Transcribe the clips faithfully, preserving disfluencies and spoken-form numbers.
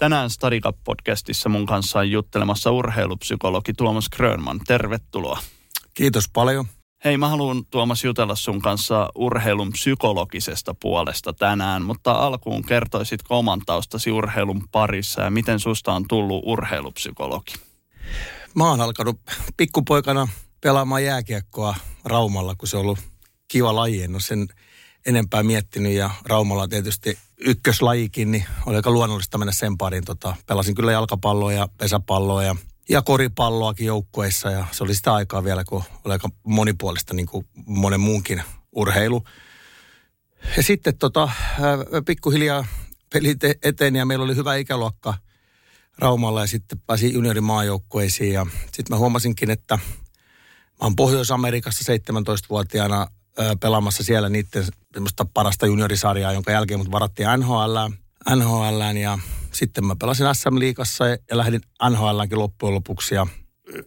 Tänään Stadikapi-podcastissa mun kanssaan juttelemassa urheilupsykologi Tuomas Krönman. Tervetuloa. Kiitos paljon. Hei, mä haluan Tuomas jutella sun kanssa urheilun psykologisesta puolesta tänään, mutta alkuun kertoisitko oman taustasi urheilun parissa ja miten susta on tullut urheilupsykologi? Mä oon alkanut pikkupoikana pelaamaan jääkiekkoa Raumalla, kun se on ollut kiva laji. En ole sen enempää miettinyt ja Raumalla tietysti ykköslajikin, niin oli aika luonnollista mennä sen pariin. Tota, pelasin kyllä jalkapalloa ja pesäpalloa ja, ja koripalloakin joukkueissa ja se oli sitä aikaa vielä, kun oli aika monipuolista niin kuin monen muunkin urheilu. Ja sitten tota, pikkuhiljaa pelit eteni ja meillä oli hyvä ikäluokka Raumalla ja sitten pääsin juniorimaajoukkueisiin ja sitten mä huomasinkin, että mä oon Pohjois-Amerikassa seitsemäntoistavuotiaana pelaamassa siellä niiden semmoista parasta juniorisarjaa, jonka jälkeen mut varattiin N H L, N H L ja sitten mä pelasin S M-liigassa ja lähdin N H L:nkin loppujen lopuksi. Ja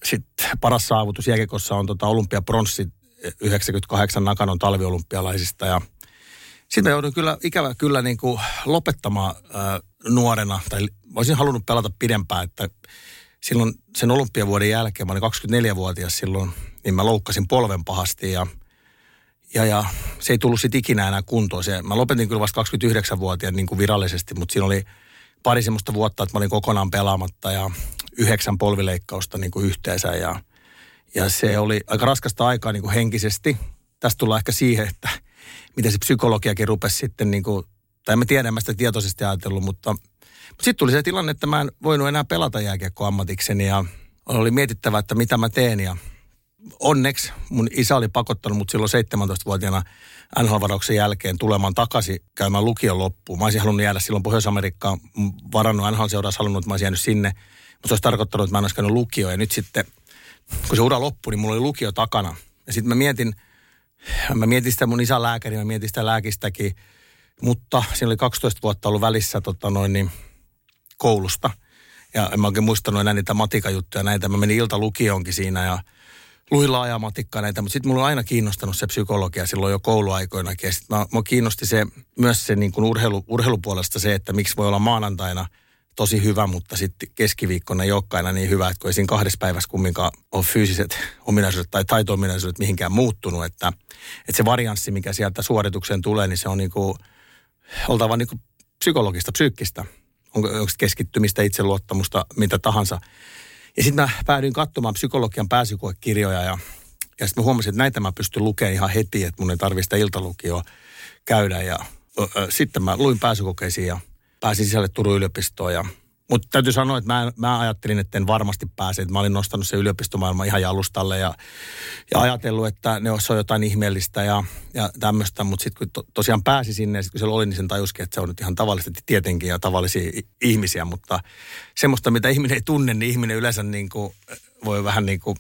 sitten paras saavutus jääkiekossa on tota Olympiapronssi yhdeksänkymmentäkahdeksan Nakanon talviolympialaisista ja sitten mä joudun kyllä ikävä kyllä niin kuin lopettamaan ää, nuorena, tai olisin halunnut pelata pidempään, että silloin sen olympiavuoden jälkeen, mä olin kaksikymmentäneljävuotias silloin, niin mä loukkasin polven pahasti ja, ja, ja se ei tullut sitten ikinä enää kuntoon. Se, mä lopetin kyllä vasta kaksikymmentäyhdeksänvuotiaan niin kuin virallisesti, mutta siinä oli pari semmoista vuotta, että mä olin kokonaan pelaamatta ja yhdeksän polvileikkausta niin kuin yhteensä ja, ja se oli aika raskasta aikaa niin kuin henkisesti. Tästä tullaan ehkä siihen, että miten se psykologiakin rupesi sitten niin kuin, tai mä tiedän, mä sitä tietoisesti ajatellut, mutta sitten tuli se tilanne, että mä en voinut enää pelata jääkiekkoa ammatikseni ja oli mietittävä, että mitä mä teen. Ja onneksi mun isä oli pakottanut mut silloin seitsemäntoistavuotiaana N H L-varauksen jälkeen tulemaan takaisin käymään lukion loppuun. Mä olisin halunnut jäädä silloin Pohjois-Amerikkaan, varannut N H L-seuraa, halunnut, että mä olisin jäänyt sinne. Mutta se olisi tarkoittanut, että mä en olisi käynyt lukioon. Ja nyt sitten, kun se ura loppui, niin mulla oli lukio takana. Ja sitten mä mietin, mä mietin sitä mun isän lääkäriä, mä mietin sitä lääkistäkin. Mutta siinä oli kaksitoista vuotta ollut välissä tota noin niin, koulusta. Ja en mä oikein muistanut enää niitä matikajuttuja näitä. Mä menin iltalukioonkin siinä ja luin laajaa matikkaa näitä. Mutta sitten mulla on aina kiinnostanut se psykologia silloin jo kouluaikoinakin. Ja sitten mä, mä kiinnosti se, myös se niin kuin urheilu, urheilupuolesta se, että miksi voi olla maanantaina tosi hyvä, mutta sitten keskiviikkona ei olekaan aina niin hyvä, että kun ei siinä kahdessa päivässä kumminkaan ole fyysiset ominaisuudet tai taito-ominaisuudet mihinkään muuttunut. Että, että se varianssi, mikä sieltä suoritukseen tulee, niin se on niin kuin, oltava niin kuin psykologista, psyykkistä. Onko keskittymistä, itseluottamusta, mitä tahansa. Ja sitten mä päädyin katsomaan psykologian pääsykoekirjoja ja, ja sitten mä huomasin, että näitä mä pystyn lukemaan ihan heti, että mun ei tarvitse sitä iltalukioa käydä. Ja, ö, ö, sitten mä luin pääsykokeisiin ja pääsin sisälle Turun yliopistoon. Ja, mutta täytyy sanoa, että mä, mä ajattelin, että en varmasti pääse. Että mä olin nostanut sen yliopistomaailman ihan jalustalle ja, ja ajatellut, että ne olisi jotain ihmeellistä ja, ja tämmöistä. Mutta sitten kun to, tosiaan pääsi sinne ja sitten kun siellä oli, niin sen tajuskin, että se on nyt ihan tavallista tietenkin ja tavallisia ihmisiä. Mutta semmoista, mitä ihminen ei tunne, niin ihminen yleensä niin kuin voi vähän niin kuin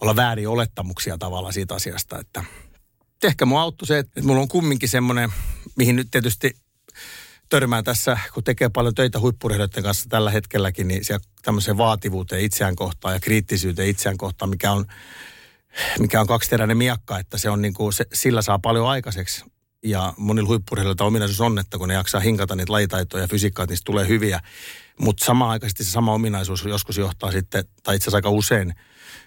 olla väärin olettamuksia tavallaan siitä asiasta. Että ehkä mua auttoi se, että mulla on kumminkin semmoinen, mihin nyt tietysti törmään tässä, kun tekee paljon töitä huippurheilijoiden kanssa tällä hetkelläkin, niin siellä tämmöiseen vaativuuteen itseään kohtaan ja kriittisyyteen itseään kohtaan, mikä on, mikä on kaksiteräinen miekka, että se on niin kuin, se, sillä saa paljon aikaiseksi. Ja monilla huippurheilijoilla ominaisuus on, että kun ne jaksaa hinkata niitä lajitaitoja ja fysiikkaa, niistä tulee hyviä. Mutta samaan aikaisesti se sama ominaisuus joskus johtaa sitten, tai itse asiassa aika usein,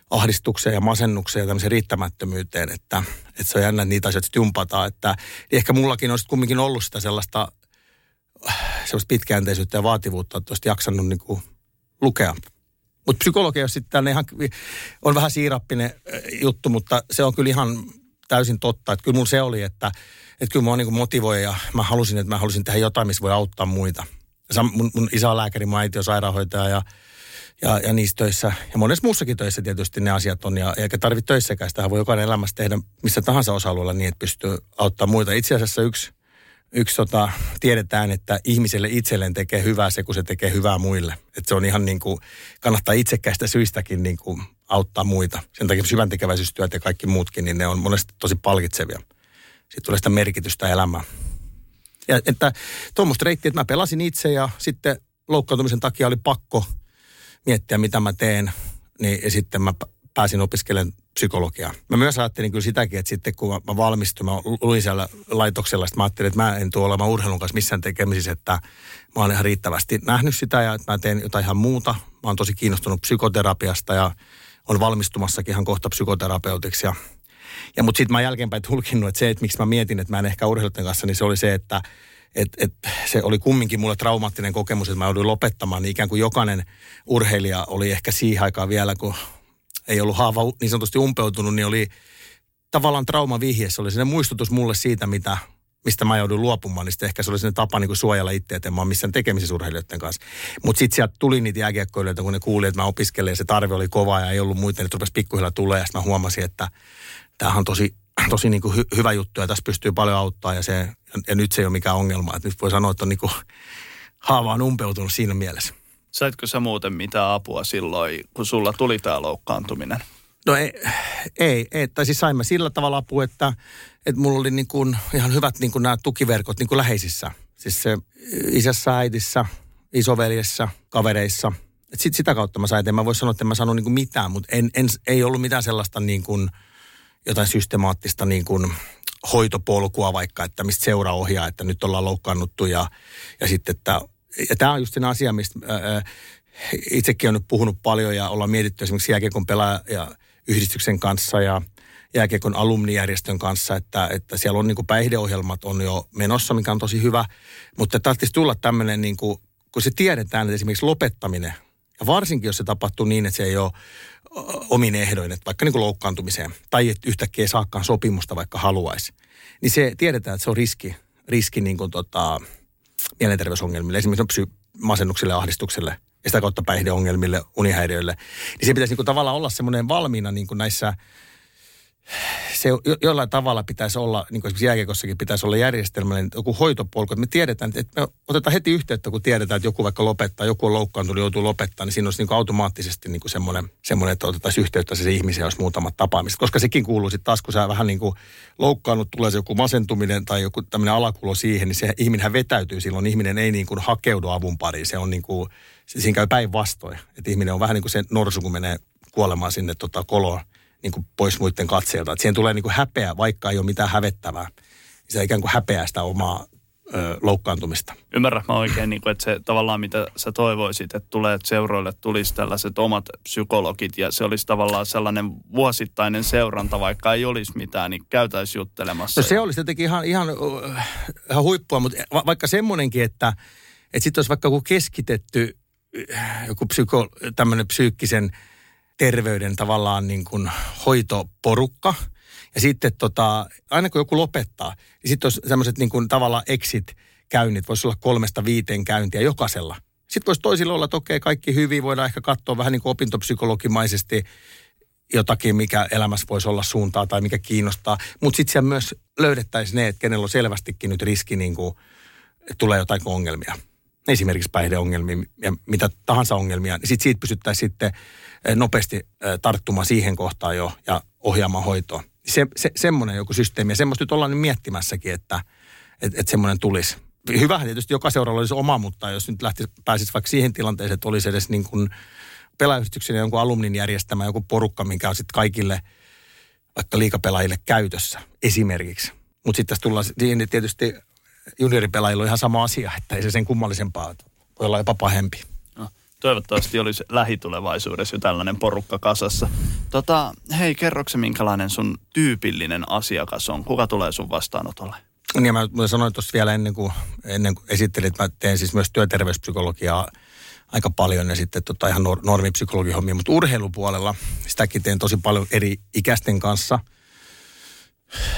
ahdistukseen ja masennukseen ja tämmöiseen riittämättömyyteen, että, että se on jännä, että niitä asioita jumpataan. Että ehkä mullakin on sitten kumminkin ollut sitä sellaista, sellaista pitkäjänteisyyttä ja vaativuutta, että olisit jaksanut niin kuin lukea. Mutta psykologia sitten ihan, on vähän siirappinen juttu, mutta se on kyllä ihan täysin totta. Että kyllä mulla se oli, että, että kyllä mua niin kuin motivoi ja mä halusin, että mä halusin tehdä jotain, missä voi auttaa muita. Mun, mun isä on lääkäri, mun äiti on sairaanhoitaja ja, ja, ja niissä töissä. Ja monessa muussakin töissä tietysti ne asiat on. Ja eikä tarvitse töissäkään, sitähän voi jokainen elämässä tehdä missä tahansa osa-alueella niin, että pystyy auttamaan muita. Itse asiassa yksi Yksi tota, tiedetään, että ihmiselle itselleen tekee hyvää se, kun se tekee hyvää muille. Että se on ihan niin kuin, kannattaa itsekkäistä syistäkin niin kuin auttaa muita. Sen takia syväntekeväisyystyöt ja kaikki muutkin, niin ne on monesti tosi palkitsevia. Sitten tulee sitä merkitystä elämään. Ja että tuommoista reittiä, että mä pelasin itse ja sitten loukkaantumisen takia oli pakko miettiä, mitä mä teen. Niin, ja sitten mä pääsin opiskelemaan psykologiaa. Mä myös ajattelin kyllä sitäkin, että sitten kun mä valmistuin, mä luin siellä laitoksella, että mä ajattelin, että mä en tule olemaan urheilun kanssa missään tekemisissä, että mä olen ihan riittävästi nähnyt sitä ja että mä teen jotain ihan muuta. Mä oon tosi kiinnostunut psykoterapiasta ja on valmistumassakin ihan kohta psykoterapeutiksi. Ja, ja mutta sitten mä jälkeenpäin tulkinnut, että se, että miksi mä mietin, että mä en ehkä urheilijoiden kanssa, niin se oli se, että Et, et, se oli kumminkin mulle traumaattinen kokemus, että mä joudun lopettamaan, niin ikään kuin jokainen urheilija oli ehkä siihen aikaan vielä, kun ei ollut haava niin sanotusti umpeutunut, niin oli tavallaan traumavihje. Se oli sellainen muistutus mulle siitä, mitä, mistä mä joudun luopumaan, niin sitten ehkä se oli sellainen tapa niin kuin suojella itseä, että mä oon missään tekemisissä urheilijoiden kanssa. Mutta sitten sieltä tuli niitä jääkiekkoilijoita, kun ne kuuli, että mä opiskelen ja se tarve oli kova ja ei ollut muita, niin rupesi pikkuhiljaa tulee ja sitten mä huomasin, että tämähän on tosi... tosi niin kuin hy, hyvä juttu ja tässä pystyy paljon auttaa ja, se, ja nyt se ei ole mikään ongelma. Et nyt voi sanoa, että on niin kuin, haava on umpeutunut siinä mielessä. Saitko sä muuten mitään apua silloin, kun sulla tuli tämä loukkaantuminen? No ei, ei, ei. Tai siis sain mä sillä tavalla apua, että, että mulla oli niin kuin ihan hyvät niin kuin nämä tukiverkot niin kuin läheisissä. Siis se isässä, äitissä, isoveljessä, kavereissa. Et sit, sitä kautta mä sain. En mä voi sanoa, että en mä sano niin kuin mitään, mutta en, en, ei ollut mitään sellaista niin kuin jotain systemaattista niin kuin hoitopolkua vaikka, että mistä seuraa ohjaa, että nyt ollaan loukkaannuttu ja, ja sitten, että ja tämä on just siinä asia, mistä ää, itsekin on nyt puhunut paljon ja ollaan mietitty esimerkiksi jääkiekon pelaajayhdistyksen kanssa ja jääkiekon alumnijärjestön kanssa, että, että siellä on niin kuin päihdeohjelmat on jo menossa, mikä on tosi hyvä, mutta tarvitsisi tulla tämmöinen, niin kuin, kun se tiedetään, että esimerkiksi lopettaminen, ja varsinkin jos se tapahtuu niin, että se ei ole omin ehdoin, että vaikka niin kuin loukkaantumiseen, tai että yhtäkkiä ei saakaan sopimusta, vaikka haluaisi, niin se tiedetään, että se on riski, riski niin kuin tota, mielenterveysongelmille, esimerkiksi psy- masennukselle ja ahdistukselle, ja sitä kautta päihdeongelmille, unihäiriöille. Niin se pitäisi niin kuin tavallaan olla semmoinen valmiina niin kuin näissä, se jo, jollain tavalla pitäisi olla, niin kuin esimerkiksi jääkiekossakin pitäisi olla järjestelmällinen joku hoitopolku, että me tiedetään, että me otetaan heti yhteyttä, kun tiedetään, että joku vaikka lopettaa, joku on loukkaantunut, joutuu lopettaa, niin siinä olisi niin kuin automaattisesti niin kuin semmoinen, semmoinen, että otettaisiin yhteyttä siihen ihmiseen, jos muutamat tapaamiset, koska sekin kuuluu sitten taas, kun sä vähän niin kuin loukkaannut, tulee se joku masentuminen tai joku tämmöinen alakulo siihen, niin se ihminenhän vetäytyy silloin, ihminen ei niin kuin hakeudu avun pariin, se on niin kuin, siinä käy päinvastoin, että ihminen on vähän niin kuin se norsu, kun menee kuolemaan sinne tota koloon. Niin kuin pois muiden katseelta. Että siihen tulee niin kuin häpeä, vaikka ei ole mitään hävettävää. Se ikään kuin häpeää sitä omaa ö, loukkaantumista. Ymmärrän mä oikein, niin kuin, että se tavallaan mitä sä toivoisit, että tulee, että seuroille tulisi tällaiset omat psykologit ja se olisi tavallaan sellainen vuosittainen seuranta, vaikka ei olisi mitään, niin käytäisiin juttelemassa. No se olisi jotenkin ihan, ihan, ihan huippua, mutta va- vaikka semmoinenkin, että, että sitten olisi vaikka joku keskitetty joku psyko, tämmöinen psyykkisen terveyden tavallaan niin kuin hoitoporukka. Ja sitten tota, aina kun joku lopettaa, niin sitten olisi sellaiset niin kuin tavallaan exit-käynnit. Voisi olla kolmesta viiteen käyntiä jokaisella. Sitten voisi toisilla olla, että okei, kaikki hyvin. Voidaan ehkä katsoa vähän niin kuin opintopsykologimaisesti jotakin, mikä elämässä voisi olla suuntaa tai mikä kiinnostaa. Mutta sitten siellä myös löydettäisiin ne, että kenellä on selvästikin nyt riski, niin kuin, että tulee jotain ongelmia. Esimerkiksi päihdeongelmia ja mitä tahansa ongelmia. Sitten siitä pystyttäisiin sitten nopeasti tarttumaan siihen kohtaan jo ja ohjaamaan hoitoon. Se, se, semmoinen joku systeemi ja semmoista nyt ollaan nyt miettimässäkin, että et, et semmoinen tulisi. Hyvähän tietysti joka seuralla olisi oma, mutta jos nyt lähtisi, pääsisi vaikka siihen tilanteeseen, että olisi edes niin kuin pelaajayhdistyksen ja jonkun alumnin järjestämä joku porukka, mikä on sitten kaikille vaikka liigapelaajille käytössä esimerkiksi. Mutta sitten tässä tullaan siihen tietysti junioripelaajilla on ihan sama asia, että ei se sen kummallisempaa voi olla jopa pahempi. No, toivottavasti olisi lähitulevaisuudessa jo tällainen porukka kasassa. Tota, hei, kerroksä minkälainen sun tyypillinen asiakas on? Kuka tulee sun vastaanotolle? Niin, mä, mä sanoin tuossa vielä ennen kuin, ennen kuin esittelin, että mä teen siis myös työterveyspsykologiaa aika paljon ja sitten tota ihan nor- normipsykologihommia, mutta urheilupuolella sitäkin teen tosi paljon eri ikäisten kanssa.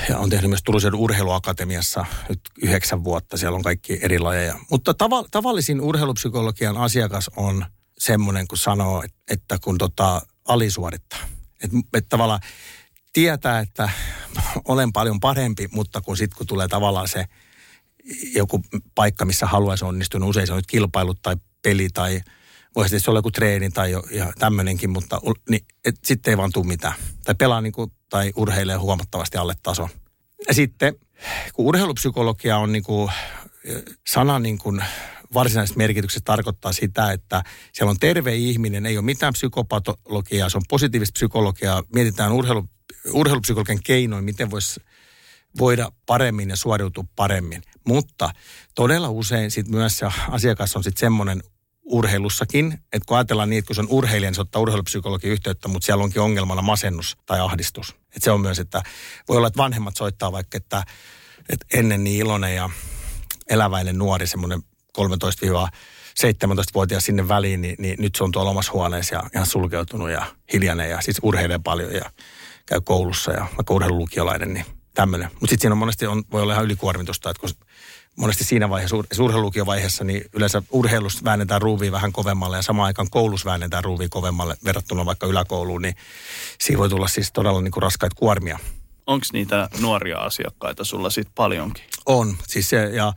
Ja on tehnyt myös Turun seudun urheiluakatemiassa nyt yhdeksän vuotta. Siellä on kaikki eri lajeja. Mutta tava- tavallisin urheilupsykologian asiakas on semmoinen, kun sanoo, että kun tota alisuorittaa. Että et tavallaan tietää, että olen paljon parempi, mutta kun sitten kun tulee tavallaan se joku paikka, missä haluaisi onnistunut. Usein se on nyt kilpailut tai peli tai voisi tietysti olla joku treeni tai jo, ja tämmöinenkin, mutta niin, sitten ei vaan tule mitään. Tai pelaa niin kuin, tai urheilee huomattavasti alle tason. Ja sitten, kun urheilupsykologia on niin kuin sana niin kuin varsinaisessa merkityksessä tarkoittaa sitä, että siellä on terve ihminen, ei ole mitään psykopatologiaa, se on positiivista psykologiaa. Mietitään urheilu, urheilupsykologian keinoin, miten voisi voida paremmin ja suoriutua paremmin. Mutta todella usein sit myös se asiakas on sitten semmoinen urheilussakin, että kun ajatellaan niin, että kun se on urheilija, niin se ottaa urheilupsykologian yhteyttä, mutta siellä onkin ongelmana masennus tai ahdistus. Että se on myös, että voi olla, että vanhemmat soittaa vaikka, että, että ennen niin iloinen ja eläväinen nuori, semmoinen kolmetoista seitsemäntoista-vuotias sinne väliin, niin, niin nyt se on tuolla omassa huoneessa ja ihan sulkeutunut ja hiljainen ja siis urheilee paljon ja käy koulussa ja vaikka urheilulukiolainen, niin tämmöinen. Mutta sitten siinä on monesti on, voi olla ihan ylikuormitusta, että kun monesti siinä vaiheessa, urheilulukiovaiheessa, niin yleensä urheilussa väännetään ruuvia vähän kovemmalle ja samaan aikaan koulussa väännetään ruuvia kovemmalle verrattuna vaikka yläkouluun, niin siinä voi tulla siis todella niin kuin raskaita kuormia. Onko niitä nuoria asiakkaita sulla sitten paljonkin? On, siis se, ja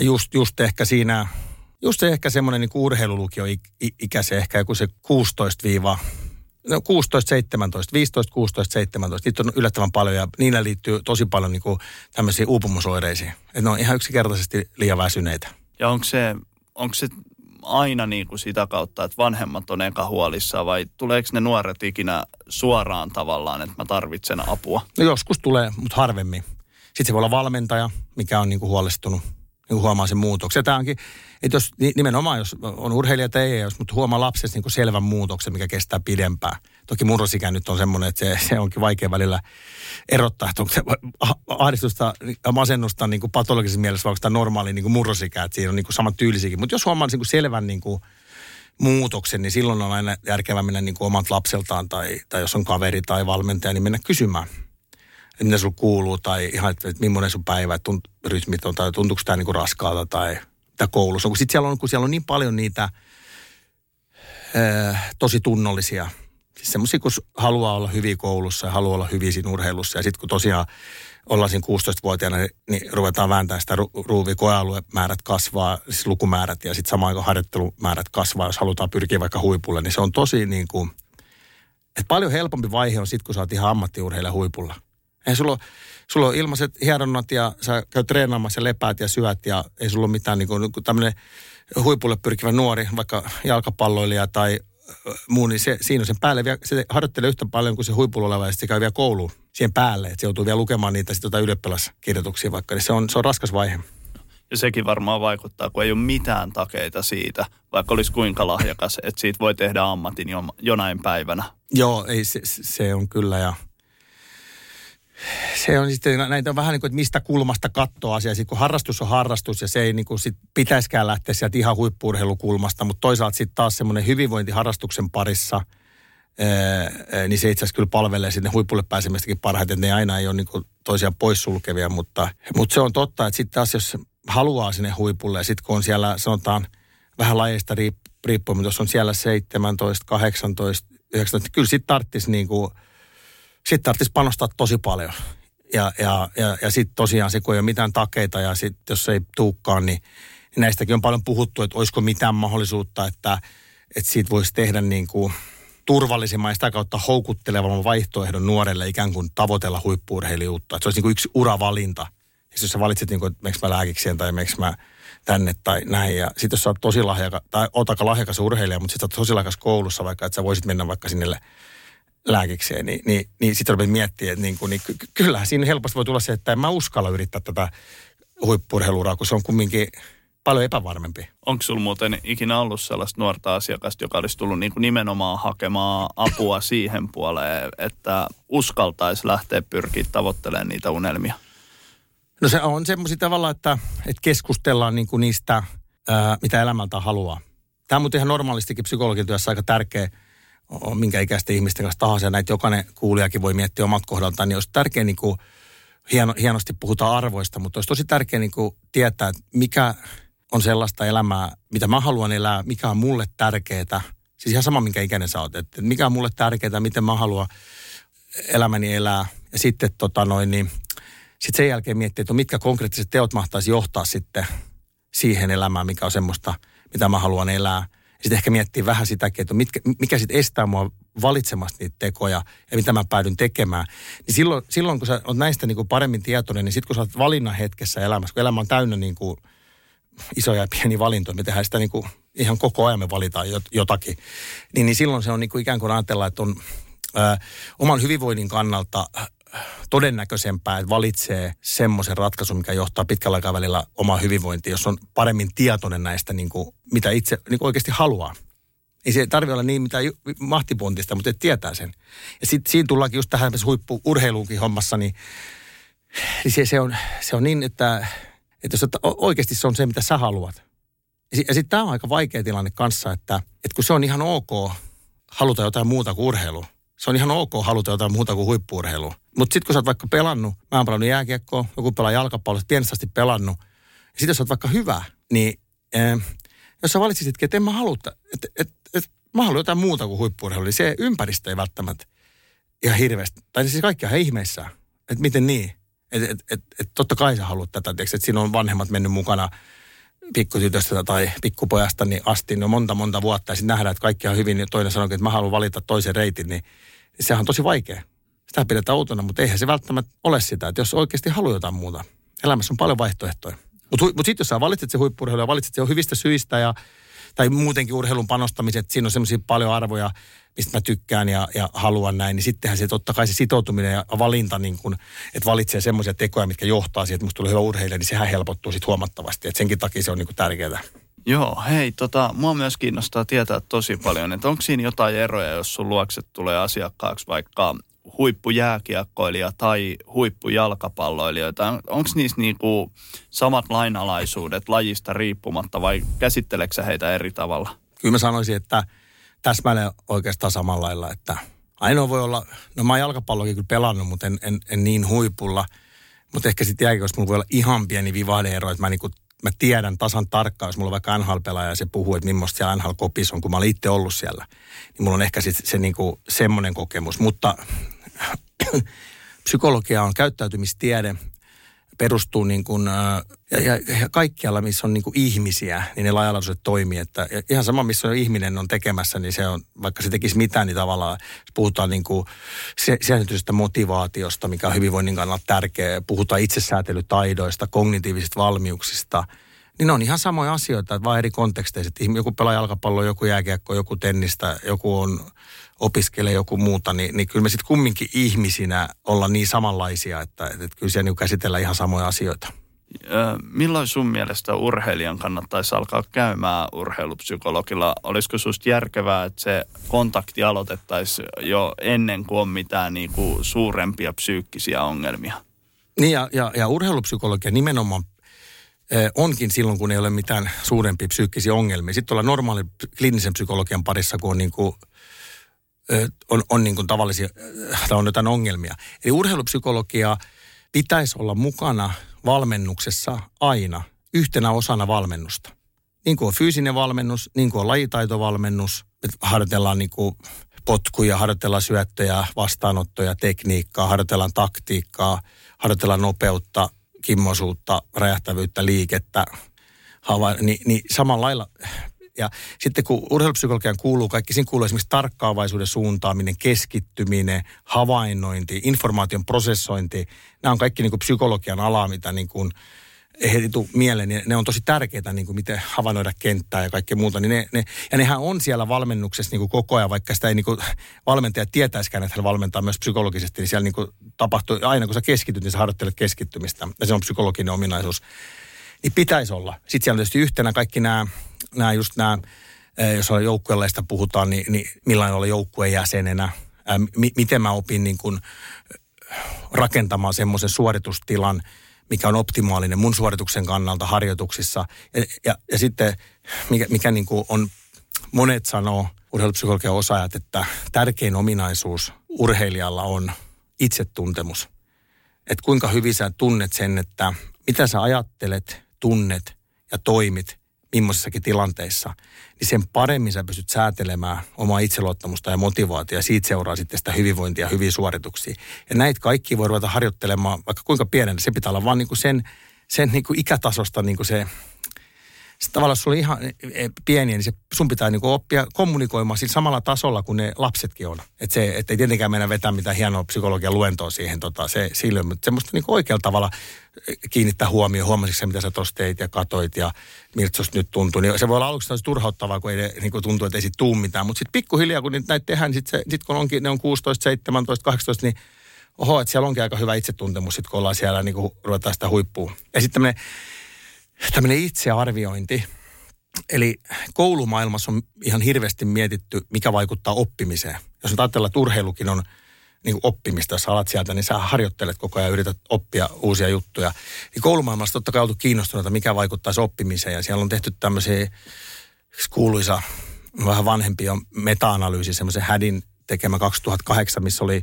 just, just ehkä siinä, just ehkä semmoinen niin kuin urheilulukioikä, se ehkä joku se kuusitoista seitsemäntoista, viisitoista kuusitoista seitsemäntoista, niitä on yllättävän paljon ja niillä liittyy tosi paljon niin kuin tämmöisiä uupumusoireisiin. Että ne on ihan yksinkertaisesti liian väsyneitä. Ja onko se, onko se aina niin kuin sitä kautta, että vanhemmat on eka huolissaan vai tuleeko ne nuoret ikinä suoraan tavallaan, että mä tarvitsen apua? No joskus tulee, mutta harvemmin. Sitten se voi olla valmentaja, mikä on niin kuin huolestunut. Niin kuin huomaa sen muutoksen. Tämä onkin, että jos nimenomaan, jos on urheilija tai ei, jos, mutta huomaa lapsessa niin kuin selvän muutoksen, mikä kestää pidempään. Toki murrosikä nyt on semmoinen, että se, se onkin vaikea välillä erottaa, että onko se ahdistusta ja masennusta niin kuin patologisessa mielessä, vai onko tämä normaali niin kuin murrosikä, että siinä on niin kuin saman tyylisikin. Mutta jos huomaa niin kuin selvän niin kuin muutoksen, niin silloin on aina järkevää mennä niin kuin omat lapseltaan, tai, tai jos on kaveri tai valmentaja, niin mennä kysymään. Että mitä sulla kuuluu tai ihan, että millainen sun päivä, että tunt, rytmit on tai tuntuuko tämä niinku raskaalta tai mitä koulussa on. Sitten siellä on, kun siellä on niin paljon niitä ö, tosi tunnollisia, siis semmoisia, kun haluaa olla hyviä koulussa ja haluaa olla hyviä siinä urheilussa. Ja sitten kun tosiaan ollaan siinä kuusitoistavuotiaana, niin, niin ruvetaan vääntämään sitä ru, ruuvia, koealuemäärät kasvaa, siis lukumäärät ja sitten samaan aikaan harjoittelumäärät kasvaa, jos halutaan pyrkiä vaikka huipulle, niin se on tosi niin kuin, että paljon helpompi vaihe on sitten, kun sä oot ihan ammattiurheilija huipulla. Ei sulla, sulla on ilmaiset hieronnat ja sä käyt treenaamassa ja lepäät ja syöt ja ei sulla ole mitään niin kuin tämmöinen huipulle pyrkivä nuori, vaikka jalkapalloilija tai muu, niin se, siinä on sen päälle. Se harjoittelee yhtä paljon kuin se huipulla oleva ja sitten se käy vielä kouluun siihen päälle, että se joutuu vielä lukemaan niitä sitten jotain ylioppilaskirjoituksia vaikka, niin se on, se on raskas vaihe. Ja sekin varmaan vaikuttaa, kun ei ole mitään takeita siitä, vaikka olisi kuinka lahjakas, että siitä voi tehdä ammatin jo, jonain päivänä. Joo, ei, se, se on kyllä ja... Se on sitten, näitä on vähän niin kuin, että mistä kulmasta katsoo asiaa. Sitten kun harrastus on harrastus ja se ei niin kuin sit pitäisikään lähteä sieltä ihan huippu-urheilukulmasta, mutta toisaalta sitten taas semmoinen hyvinvointiharrastuksen parissa, niin se itse asiassa kyllä palvelee sinne huipulle pääsemistäkin parhaiten. Ne aina ei ole niin kuin toisiaan poissulkevia, mutta, mutta se on totta, että sitten taas jos haluaa sinne huipulle ja sitten kun on siellä sanotaan vähän lajeista riippuen, mutta jos on siellä seitsemäntoista, kahdeksantoista, yhdeksäntoista, kyllä sitten tarvitsisi niin kuin sitten tarvitsisi panostaa tosi paljon. Ja, ja, ja, ja sitten tosiaan se, kun ei ole mitään takeita ja sitten jos ei tulekaan, niin, niin näistäkin on paljon puhuttu, että olisiko mitään mahdollisuutta, että, että siitä voisi tehdä niin kuin turvallisemman ja sitä kautta houkuttelevamman vaihtoehdon nuorelle ikään kuin tavoitella huippu-urheilijuutta. Että se olisi niin kuin yksi uravalinta. Ja jos sä valitset, niin kuin, että meneekö mä lääkikseen tai meneekö mä tänne tai näin. Ja sitten jos sä oot tosi lahjakas, tai oot aika lahjakas urheilija, mutta sitten sä oot tosi lahjakas koulussa vaikka, että sä voisit mennä vaikka sinne lääkikseen, niin, niin, niin sitten rupeat miettimään, että niin kuin, niin ky- kyllähän siinä helposti voi tulla se, että en mä uskalla yrittää tätä huippu-urheiluuraa, kun se on kumminkin paljon epävarmempi. Onko sulla muuten ikinä ollut sellaista nuorta asiakasta, joka olisi tullut niin kuin nimenomaan hakemaan apua siihen puoleen, että uskaltaisi lähteä pyrkiä tavoittelemaan niitä unelmia? No se on semmoisia tavalla, että, että keskustellaan niin kuin niistä, ää, mitä elämältä haluaa. Tämä on muuten ihan normaalistikin psykologityössä aika tärkeä, minkä ikäisten ihmisten kanssa tahansa, ja näitä jokainen kuulijakin voi miettiä omat kohdaltaan, niin olisi tärkeää, niin kuin, hieno, hienosti puhutaan arvoista, mutta olisi tosi tärkeää niin kuin tietää, että mikä on sellaista elämää, mitä mä haluan elää, mikä on mulle tärkeää, siis ihan sama, minkä ikäinen sä oot, että mikä on mulle tärkeää, miten mä haluan elämäni elää, ja sitten tota noin, niin, sit sen jälkeen miettiä, että mitkä konkreettiset teot mahtaisi johtaa sitten siihen elämään, mikä on semmoista, mitä mä haluan elää. Sitten ehkä miettii vähän sitäkin, että mitkä, mikä sitten estää mua valitsemasta niitä tekoja ja mitä mä päädyn tekemään. Niin silloin, silloin kun sä oot näistä niin kuin paremmin tietoinen, niin sitten kun sä oot valinnan hetkessä elämässä, kun elämä on täynnä niin kuin isoja ja pieniä valintoja, me tehdään sitä niin kuin ihan koko ajan me valitaan jotakin, niin, niin silloin se on niin kuin ikään kuin ajatellaan, että on ää, oman hyvinvoinnin kannalta todennäköisempää, että valitsee semmoisen ratkaisun, mikä johtaa pitkällä aikavälillä omaa hyvinvointia, jos on paremmin tietoinen näistä, niin kuin, mitä itse niin kuin oikeasti haluaa. Ei se tarvitse olla niin mitään mahtipontista, mutta et tietää sen. Ja sit, siinä tullaankin just tähän huippu-urheiluunkin hommassa, niin, niin se, se, on, se on niin, että, että, jos, että oikeasti se on se, mitä sä haluat. Ja sitten sit tämä on aika vaikea tilanne kanssa, että, että kun se on ihan ok haluta jotain muuta kuin urheilua. Se on ihan ok haluta jotain muuta kuin huippu-urheilua. Mutta sitten kun sä oot vaikka pelannut, mä oon pelannut jääkiekkoa, joku pelaa jalkapalloa, sä pienestä asti pelannut. Ja sitten jos sä oot vaikka hyvä, niin eh, jos sä valitsisitkin, että en mä halua, että et, et, mä haluan jotain muuta kuin huippu-urheilua, niin se ympäristö ei välttämättä ihan hirveästi. Tai siis kaikkihan ihmeissään, että miten niin. Että et, et, et, totta kai sä haluat tätä, että siinä on vanhemmat mennyt mukana pikkutytöstä tai pikkupojasta niin asti, no monta monta vuotta ja sitten nähdään, että kaikki on hyvin, niin toinen sanoo, että mä haluan valita toisen reitin, niin sehän on tosi vaikea. Sitä pidetään outona, mutta eihän se välttämättä ole sitä, että jos oikeasti haluaa jotain muuta. Elämässä on paljon vaihtoehtoja. Mutta mut sitten jos sä valitset se huippu-urheilu ja valitset se hyvistä syistä ja, tai muutenkin urheilun panostamiset, siinä on semmoisia paljon arvoja, mistä mä tykkään ja, ja haluan näin, niin sittenhän se totta kai se sitoutuminen ja valinta, niin kun, että valitsee semmoisia tekoja, mitkä johtaa siihen, että musta tulee hyvä urheilija, niin sehän helpottuu sitten huomattavasti. Et senkin takia se on niin kun tärkeää. Joo, hei, tota, mua myös kiinnostaa tietää tosi paljon, että onko siinä jotain eroja, jos sun luokset tulee asiakkaaksi vaikka huippujääkiekkoilija tai huippujalkapalloilijoita. Onko niissä niinku samat lainalaisuudet lajista riippumatta vai käsitteleksä heitä eri tavalla? Kyllä mä sanoisin, että täsmälleen oikeastaan samalla lailla, että ainoa voi olla, no mä oon jalkapallokin kyllä pelannut, mutta en, en, en niin huipulla, mutta ehkä sitten jääkiekossa mulla voi olla ihan pieni vivahdeero, että mä niinku Mä tiedän tasan tarkkaan, jos mulla on vaikka N H L-pelaaja ja se puhuu, että millaista siellä N H L-kopissa on, kun mä olen itse ollut siellä. Niin mulla on ehkä sit se niinku semmoinen kokemus, mutta psykologia on käyttäytymistiede, perustuu niin kuin, ja, ja, ja kaikkialla, missä on niin kuin ihmisiä, niin ne laajalaisuudet toimii. Että ihan sama, missä on ihminen on tekemässä, niin se on, vaikka se tekisi mitään, niin tavallaan puhutaan niin kuin sisäisetystä motivaatiosta, mikä on hyvinvoinnin kannalta tärkeä. Puhutaan itsesäätelytaidoista, kognitiivisista valmiuksista. Niin ne on ihan samoja asioita, että vaan eri konteksteissa. Joku pelaa jalkapalloa, joku jääkiekkoa, joku tennistä, joku on opiskelee joku muuta, niin, niin kyllä me sitten kumminkin ihmisinä olla niin samanlaisia, että, että kyllä siellä niin käsitellään ihan samoja asioita. Öö, milloin sun mielestä urheilijan kannattaisi alkaa käymään urheilupsykologilla? Olisiko susta järkevää, että se kontakti aloitettaisiin jo ennen kuin on mitään niin kuin suurempia psyykkisiä ongelmia? Niin ja, ja, ja urheilupsykologia nimenomaan onkin silloin, kun ei ole mitään suurempia psyykkisiä ongelmia. Sitten ollaan normaalin kliinisen psykologian parissa, kun on niin kuin on, on niin kuin tavallisia, tai on jotain ongelmia. Eli urheilupsykologia pitäisi olla mukana valmennuksessa aina yhtenä osana valmennusta. Niin kuin on fyysinen valmennus, niin kuin on lajitaitovalmennus, että harjoitellaan niin kuin potkuja, harjoitellaan syöttöjä, vastaanottoja, tekniikkaa, harjoitellaan taktiikkaa, harjoitellaan nopeutta, kimmoisuutta, räjähtävyyttä, liikettä, hava, niin, niin samalla lailla. Ja sitten kun urheilupsykologiaan kuuluu kaikki, siinä kuuluu esimerkiksi tarkkaavaisuuden suuntaaminen, keskittyminen, havainnointi, informaation prosessointi. Nämä on kaikki niin kuin psykologian alaa, mitä niin kuin heti tuu mieleen. Ne on tosi tärkeitä, niin kuin miten havainnoida kenttää ja kaikkea muuta. Niin ne, ne, ja nehän on siellä valmennuksessa niin kuin koko ajan, vaikka sitä ei niin kuin valmentaja tietäisikään, että hän valmentaa myös psykologisesti. Niin siellä niin kuin tapahtuu, aina kun sä keskityt, niin sä harjoittelet keskittymistä. Ja se on psykologinen ominaisuus. Niin pitäisi olla. Sitten siellä on tietysti yhtenä kaikki nämä, nämä just nämä, jos on joukkueleista puhutaan, niin, niin millainen olla joukkueen jäsenenä, ää, mi, miten mä opin niin kuin rakentamaan semmoisen suoritustilan, mikä on optimaalinen mun suorituksen kannalta harjoituksissa. Ja, ja, ja sitten, mikä, mikä niin kuin on, monet sanoo urheilupsykologian osaajat, että tärkein ominaisuus urheilijalla on itsetuntemus. Että kuinka hyvin sä tunnet sen, että mitä sä ajattelet, tunnet ja toimit millaisissakin tilanteissa, niin sen paremmin sä pystyt säätelemään omaa itseluottamusta ja motivaatiota, ja siitä seuraa sitten sitä hyvinvointia ja hyviä suorituksia. Ja näitä kaikki voi ruveta harjoittelemaan, vaikka kuinka pienenä, se pitää olla vaan niin kuin sen, sen niin kuin ikätasosta niin kuin se, sitten tavallaan jos sulla oli ihan pieniä, niin se, sun pitää niin kuin oppia kommunikoimaan sillä samalla tasolla kuin ne lapsetkin on. Että se, et ei tietenkään mennä vetämään mitään hienoa psykologian luentoa siihen tota, se, silloin, mutta semmoista niin kuin oikealla tavalla kiinnittää huomioon, huomasitko se, mitä sä tuossa teit ja katoit ja miltä susta nyt tuntuu. Niin se voi olla aluksi turhauttavaa, kun ei ne, niin kuin tuntuu, että ei siitä tule mitään, mutta sitten pikkuhiljaa, kun näitä tehdään, niin sitten sit kun onkin, ne on kuusitoista, seitsemäntoista, kahdeksantoista, niin oho, että siellä onkin aika hyvä itsetuntemus, sit kun ollaan siellä, niin kuin ruvetaan sitä huippua. Ja sitten tämmöinen Tämmöinen itsearviointi. Eli koulumaailmassa on ihan hirveästi mietitty, mikä vaikuttaa oppimiseen. Jos nyt ajatellaan, että urheilukin on niin kuin oppimista, jos sä alat sieltä, niin sä harjoittelet koko ajan ja yrität oppia uusia juttuja. Niin koulumaailmassa totta kai oltu kiinnostuneita, mikä vaikuttaisi oppimiseen. Ja siellä on tehty tämmöisiä kuuluisa, vähän vanhempia meta-analyysiä, semmoisen Hädin tekemä kaksituhattakahdeksan, missä oli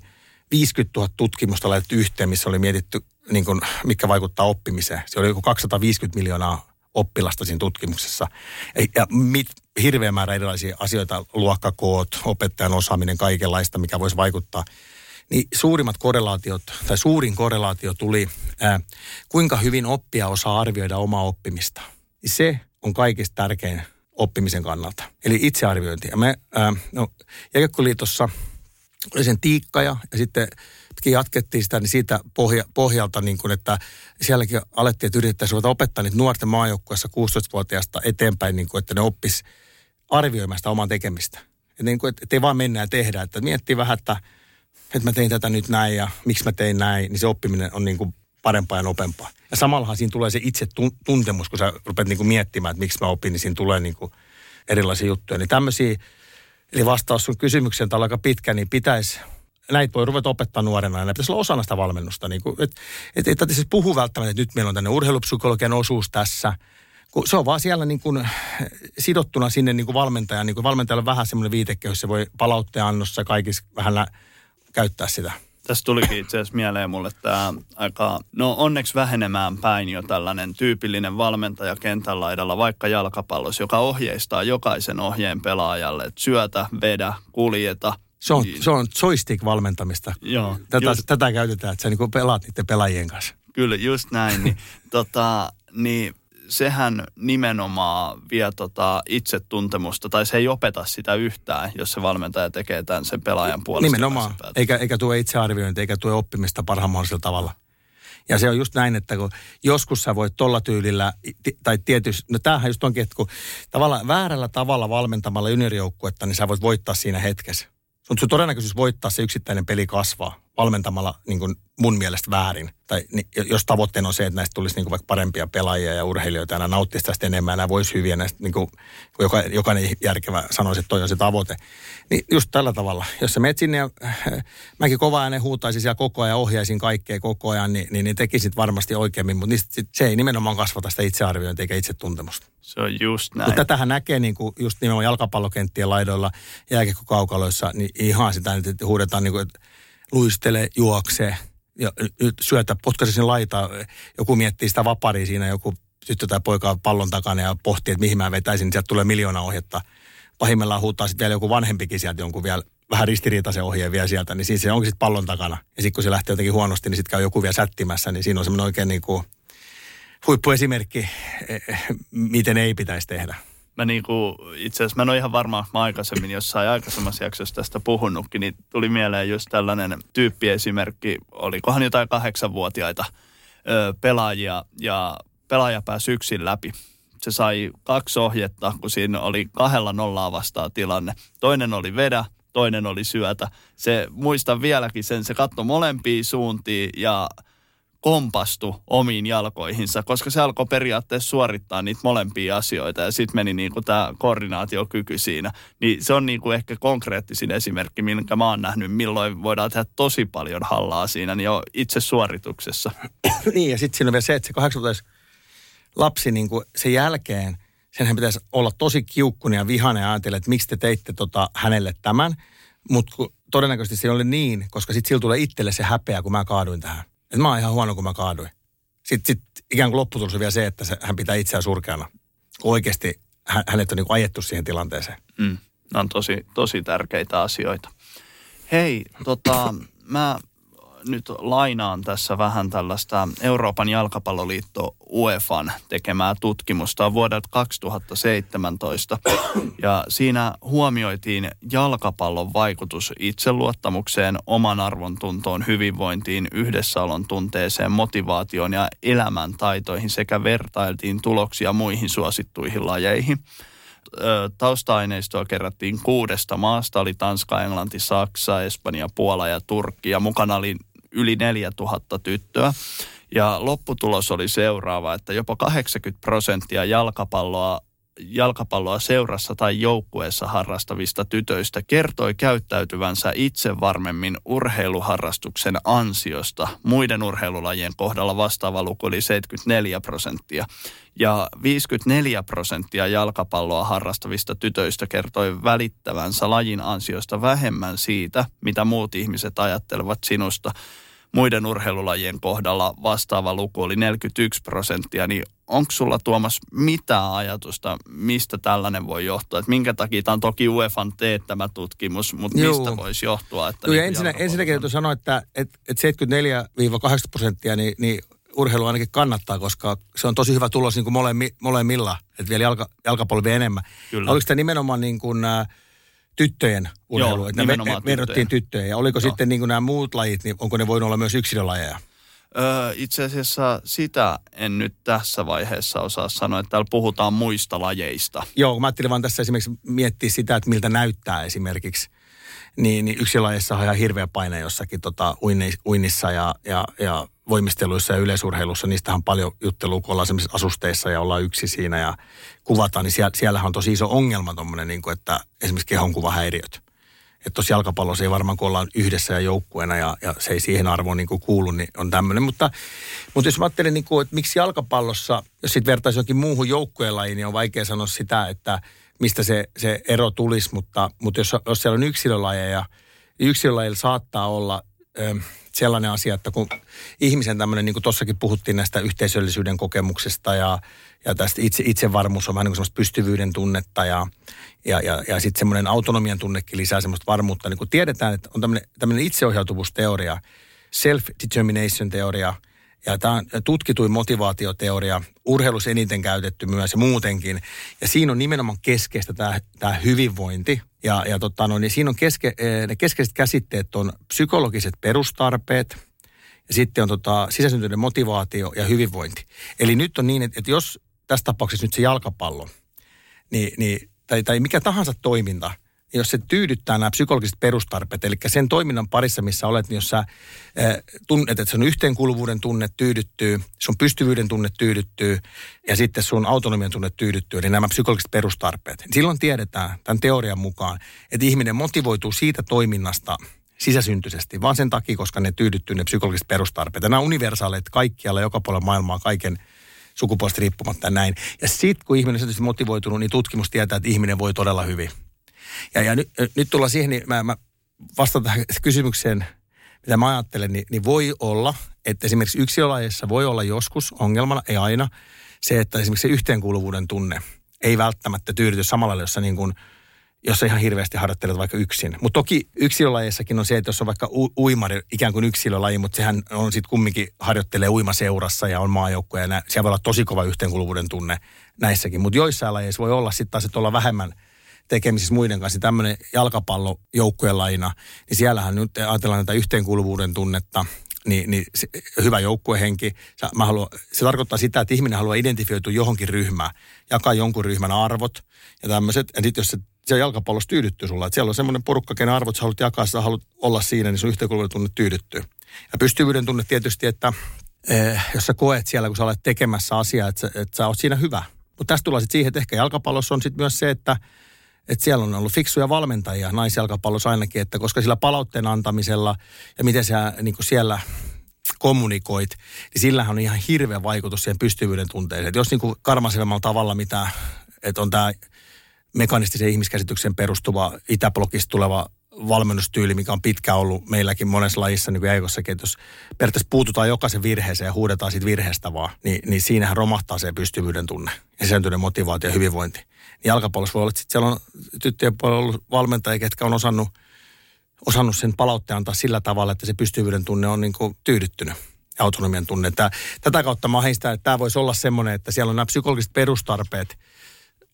viisikymmentätuhatta tutkimusta laitettu yhteen, missä oli mietitty, niin kuin, mitkä vaikuttaa oppimiseen. Se oli joku kaksisataaviisikymmentä miljoonaa oppilasta siinä tutkimuksessa. Ja mit, hirveä määrä erilaisia asioita, luokkakoot, opettajan osaaminen, kaikenlaista, mikä voisi vaikuttaa. Niin suurimmat korrelaatiot, tai suurin korrelaatio tuli, ää, kuinka hyvin oppija osaa arvioida omaa oppimista. Se on kaikista tärkein oppimisen kannalta. Eli itsearviointi. Ja me ää, no, Jääkiekkoliitossa oli sen tiikkaja ja sitten jatkettiin sitä, niin siitä pohja, pohjalta, niin kuin, että sielläkin alettiin, että yritettäisiin ruveta opettaa niitä nuorten maajoukkueessa kuusitoistavuotiaasta eteenpäin, niin kuin, että ne oppis arvioimaan sitä omaa tekemistä. Että niin kuin, et ei vaan mennä ja tehdä, että miettii vähän, että, että mä tein tätä nyt näin ja miksi mä tein näin, niin se oppiminen on niin kuin parempaa ja nopeampaa. Ja samallahan siinä tulee se itse tuntemus, kun sä rupeat niin kuin miettimään, että miksi mä opin, niin siinä tulee niin kuin erilaisia juttuja. Niin tämmöisiä, eli vastaus sun kysymykseen, täällä on aika pitkä, niin pitäisi... Näitä voi ruveta opettaa nuorena ja näitä pitäisi olla osana sitä valmennusta. Niin kuin, et, et, ei tarvitse puhua välttämättä, että nyt meillä on tänne urheilupsykologian osuus tässä. Kun se on vaan siellä niin kuin sidottuna sinne niin kuin valmentajan. Niin kuin valmentajalla on vähän semmoinen viitekehys, se voi palautteen annossa kaikissa vähän lä- käyttää sitä. Tässä tulikin itse asiassa mieleen mulle tämä aika, no onneksi vähenemään päin jo tällainen tyypillinen valmentaja kentän laidalla, vaikka jalkapallossa, joka ohjeistaa jokaisen ohjeen pelaajalle, että syötä, vedä, kuljeta. Se on, se on joystick-valmentamista. Joo, tätä, just, tätä käytetään, että sä niin pelaat niiden pelaajien kanssa. Kyllä, just näin. Niin, tota, niin sehän nimenomaan vie tota itsetuntemusta, tai se ei opeta sitä yhtään, jos se valmentaja tekee tämän sen pelaajan puolesta. Nimenomaan, eikä, eikä tue itsearviointia, eikä tue oppimista parhaan mahdollisella tavalla. Ja se on just näin, että kun joskus sä voit tolla tyylillä, tai tietysti, no tämähän just onkin, että kun tavallaan väärällä tavalla valmentamalla juniorijoukkuetta, niin sä voit voittaa siinä hetkessä. Mutta sun todennäköisyys voittaa se yksittäinen peli kasvaa valmentamalla niin kun mun mielestä väärin. Tai niin, jos tavoitteena on se, että näistä tulisi niin kun vaikka parempia pelaajia ja urheilijoita, ja nämä nauttisi tästä enemmän, ja nämä voisi hyviä, näistä, niin kun, kun joka, jokainen järkevä sanoisi, että toi on se tavoite. Niin just tällä tavalla. Jos sä menet sinne ja äh, mäkin kovaa ääneen huutaisin siellä koko ajan, ohjaisin kaikkea koko ajan, niin, niin, niin tekisit varmasti oikeammin. Mutta se ei nimenomaan kasvata sitä itsearviointia eikä itsetuntemusta. Se on just näin. Mut tätähän näkee niin kun just nimenomaan jalkapallokenttien laidoilla, jääkiekkokaukaloissa, niin ihan sitä nyt, että huudetaan niin kun, että luistele, juokse ja syötä, potkaise sen laitaan. Joku miettii sitä vaparia siinä, joku tyttö tai poika pallon takana ja pohtii, että mihin mä vetäisin, niin sieltä tulee miljoona ohjetta. Pahimmillaan huutaa sitten vielä joku vanhempikin sieltä jonkun vielä, vähän ristiriitaisen ohjeen vielä sieltä, niin siinä se onkin sitten pallon takana. Ja sitten kun se lähtee jotenkin huonosti, niin sitten käy joku vielä sättimässä, niin siinä on semmoinen oikein niin kuin huippuesimerkki, miten ei pitäisi tehdä. Mä niinku, itse asiassa, mä en ole ihan varma, mä aikaisemmin jossain aikaisemmassa jaksossa tästä puhunutkin, niin tuli mieleen just tällainen tyyppiesimerkki, olikohan jotain kahdeksanvuotiaita ö, pelaajia, ja pelaaja pääsi yksin läpi. Se sai kaksi ohjetta, kun siinä oli kahdella nollaa vastaan tilanne. Toinen oli vedä, toinen oli syötä. Se, muistan vieläkin sen, se katsoi molempiin suuntiin ja kompastui omiin jalkoihinsa, koska se alkoi periaatteessa suorittaa niitä molempia asioita ja sitten meni niinku tämä koordinaatiokyky siinä. Niin se on niinku ehkä konkreettisin esimerkki, minkä mä oon nähnyt, milloin voidaan tehdä tosi paljon hallaa siinä, niin jo itse suorituksessa. Niin ja sitten siinä on vielä se, että se kahdeksanvuotias lapsi niinku sen jälkeen, senhän pitäisi olla tosi kiukkunen ja vihainen ja ajatella, että miksi te teitte tota hänelle tämän, mutta todennäköisesti se oli niin, koska sitten sillä tulee itselle se häpeä, kun mä kaaduin tähän. Että mä oon ihan huono, kun mä kaaduin. Sitten, sitten ikään kuin lopputulos on vielä se, että se, hän pitää itseään surkeana. Oikeasti hän, hänet on niin kuin ajettu siihen tilanteeseen. Mm. Nämä on tosi, tosi tärkeitä asioita. Hei, tota, mä nyt lainaan tässä vähän tällaista Euroopan jalkapalloliitto UEFAn tekemää tutkimusta vuodelta kaksituhattaseitsemäntoista. Ja siinä huomioitiin jalkapallon vaikutus itseluottamukseen, oman arvon tuntoon, hyvinvointiin, yhdessäolon tunteeseen, motivaatioon ja elämäntaitoihin sekä vertailtiin tuloksia muihin suosittuihin lajeihin. Tausta-aineistoa kerättiin kuudesta maasta, oli Tanska, Englanti, Saksa, Espanja, Puola ja Turkki, ja mukana oli yli neljätuhatta tyttöä. Ja lopputulos oli seuraava, että jopa kahdeksankymmentä prosenttia jalkapalloa, jalkapalloa seurassa tai joukkueessa harrastavista tytöistä kertoi käyttäytyvänsä itse varmemmin urheiluharrastuksen ansiosta. Muiden urheilulajien kohdalla vastaava luku oli seitsemänkymmentäneljä prosenttia. Ja viisikymmentäneljä prosenttia jalkapalloa harrastavista tytöistä kertoi välittävänsä lajin ansiosta vähemmän siitä, mitä muut ihmiset ajattelevat sinusta. Muiden urheilulajien kohdalla vastaava luku oli neljäkymmentäyksi prosenttia, niin onko sulla, Tuomas, mitään ajatusta, mistä tällainen voi johtua? Et minkä takia tämä on toki UEFAn teettämä tutkimus, mutta Juu. mistä voisi johtua? Että Juu, niin ensinnä, ensinnäkin täytyy sanoa, että et, et seitsemänkymmentäneljä–kahdeksankymmentä prosenttia niin, niin urheilu ainakin kannattaa, koska se on tosi hyvä tulos niin kuin molemmi, molemmilla, että vielä jalka, jalkapallo vielä enemmän. Kyllä. Oliko tämä nimenomaan niin kuin tyttöjen urheilu, että me verrattiin tyttöjen. Ja oliko Joo. sitten niin kuin nämä muut lajit, niin onko ne voinut olla myös yksilölajeja? Öö, itse asiassa sitä en nyt tässä vaiheessa osaa sanoa, että täällä puhutaan muista lajeista. Joo, mä ajattelin vaan tässä esimerkiksi miettiä sitä, että miltä näyttää esimerkiksi. Niin, niin yksilölajeissahan on ihan hirveä paine jossakin tota, uinnissa ja, ja, ja voimisteluissa ja yleisurheilussa. Niistähän on paljon juttelua, kun ollaan sellaisissa asusteissa ja ollaan yksi siinä ja kuvataan. Niin siellä, siellähän on tosi iso ongelma tommoinen, niin kuin, että esimerkiksi kehonkuvahäiriöt. Että tuossa jalkapallossa ei varmaan, kun ollaan yhdessä ja joukkueena ja, ja se ei siihen arvoon niin kuin kuulu, niin on tämmöinen. Mutta, mutta jos mä ajattelen, niin kuin, että miksi jalkapallossa, jos sitten vertaisi jokin muuhun joukkuelajiin, niin on vaikea sanoa sitä, että mistä se, se ero tulisi. Mutta, mutta jos, jos siellä on yksilölajeja, niin yksilölajilla saattaa olla ö, sellainen asia, että kun ihmisen tämmöinen, niin kuin tuossakin puhuttiin näistä yhteisöllisyyden kokemuksesta ja, ja tästä itse, itsevarmuus on vähän niin kuin semmoista pystyvyyden tunnetta ja Ja, ja, ja sitten semmoinen autonomian tunnekin lisää semmoista varmuutta. Niin kun tiedetään, että on tämmöinen itseohjautuvuusteoria, self-determination-teoria, ja tämä on tutkituin motivaatioteoria, urheilussa eniten käytetty myös ja muutenkin. Ja siinä on nimenomaan keskeistä tämä, tämä hyvinvointi. Ja, ja tota, no, niin siinä on keske, ne keskeiset käsitteet on psykologiset perustarpeet, ja sitten on tota, sisäsyntyinen motivaatio ja hyvinvointi. Eli nyt on niin, että, että jos tässä tapauksessa nyt se jalkapallo, niin... niin Tai, tai mikä tahansa toiminta, jos se tyydyttää nämä psykologiset perustarpeet, eli sen toiminnan parissa, missä olet, niin jos sä tunnet, että sun yhteenkuuluvuuden tunne tyydyttyy, sun pystyvyyden tunne tyydyttyy ja sitten sun autonomian tunne tyydyttyy, eli nämä psykologiset perustarpeet. Silloin tiedetään tämän teorian mukaan, että ihminen motivoituu siitä toiminnasta sisäsyntyisesti, vaan sen takia, koska ne tyydyttyy ne psykologiset perustarpeet. Ja nämä universaaleet kaikkialla, joka puolella maailmaa, kaiken sukupuolesta riippumatta näin. Ja sitten kun ihminen on motivoitunut, niin tutkimus tietää, että ihminen voi todella hyvin. Ja, ja nyt, nyt tullaan siihen, niin mä, mä vastaan tähän kysymykseen, mitä mä ajattelen, niin, niin voi olla, että esimerkiksi yksilölajissa voi olla joskus ongelmana, ei aina, se, että esimerkiksi se yhteenkuuluvuuden tunne ei välttämättä tyydyty samalla lailla, jossa niin kuin jos ihan hirveästi harjoittelet vaikka yksin. Mutta toki yksilölajissakin on se, että jos on vaikka u- uimari, ikään kuin yksilölaji, mutta sehän on sitten kumminkin harjoittelee uimaseurassa ja on maajoukkoja. Ja nä- siellä voi olla tosi kova yhteenkuuluvuuden tunne näissäkin. Mutta joissain lajeissa voi olla sitten taas, että olla vähemmän tekemisissä muiden kanssa. Tämmöinen jalkapallojoukkueen lajina, niin siellähän nyt ajatellaan tätä yhteenkuuluvuuden tunnetta, niin, niin se, hyvä joukkuehenki. Se, mä haluan, se tarkoittaa sitä, että ihminen haluaa identifioitua johonkin ryhmään, jakaa jonkun ryhmän arvot ja tämmöiset. Ja sitten jos se se jalkapallossa tyydyttyy sulla. Että siellä on semmoinen porukka, kenen arvot sä haluat jakaa, sä haluat olla siinä, niin sun yhteenkuuluvuuden tunne tyydyttyy. Ja pystyvyyden tunne tietysti, että eh, jos sä koet siellä, kun sä olet tekemässä asiaa, että sä, et sä oot siinä hyvä. Mutta tässä tullaan sitten siihen, että ehkä jalkapallossa on sitten myös se, että et siellä on ollut fiksuja valmentajia naisjalkapallossa ainakin, että koska sillä palautteen antamisella ja miten sä niin kun siellä kommunikoit, niin sillähän on ihan hirveä vaikutus siihen pystyvyyden tunteeseen. Että jos niin kun karmaisemmalla tavalla mitä, että on tämä mekanistisen ihmiskäsityksen perustuva itäblogista tuleva valmennustyyli, mikä on pitkään ollut meilläkin monessa lajissa, niin kuin Eikossakin, että jos periaatteessa puututaan jokaisen virheeseen ja huudetaan siitä virheestä vaan, niin, niin siinähän romahtaa se pystyvyyden tunne ja sääntyneen motivaatio ja hyvinvointi. Niin jalkapallossa voi olla, että siellä on tyttöjen puolella ollut valmentajia, ketkä on osannut osannut sen palautteen antaa sillä tavalla, että se pystyvyyden tunne on niin kuin tyydyttynyt, autonomian tunne. Tää, tätä kautta mä heistän, että tämä voisi olla semmoinen, että siellä on nämä psykologiset perustarpeet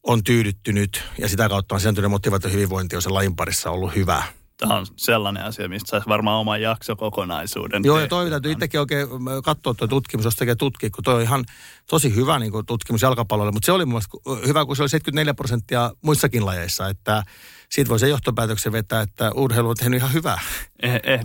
on tyydyttynyt ja sitä kautta on sisääntynyt motivaatio hyvinvointi on sen lajin parissa ollut hyvää. Tämä on sellainen asia, mistä saisi varmaan oman jaksokokonaisuuden. Joo, ja toi täytyy itsekin oikein katsoa tuo tutkimus, jos tekee tutkia, kun toi on ihan tosi hyvä niin kuin tutkimus jalkapallolle. Mutta se oli mun mielestä hyvä, kun se oli seitsemänkymmentäneljä prosenttia muissakin lajeissa, että siitä voi se johtopäätöksen vetää, että urheilu on tehnyt ihan hyvää.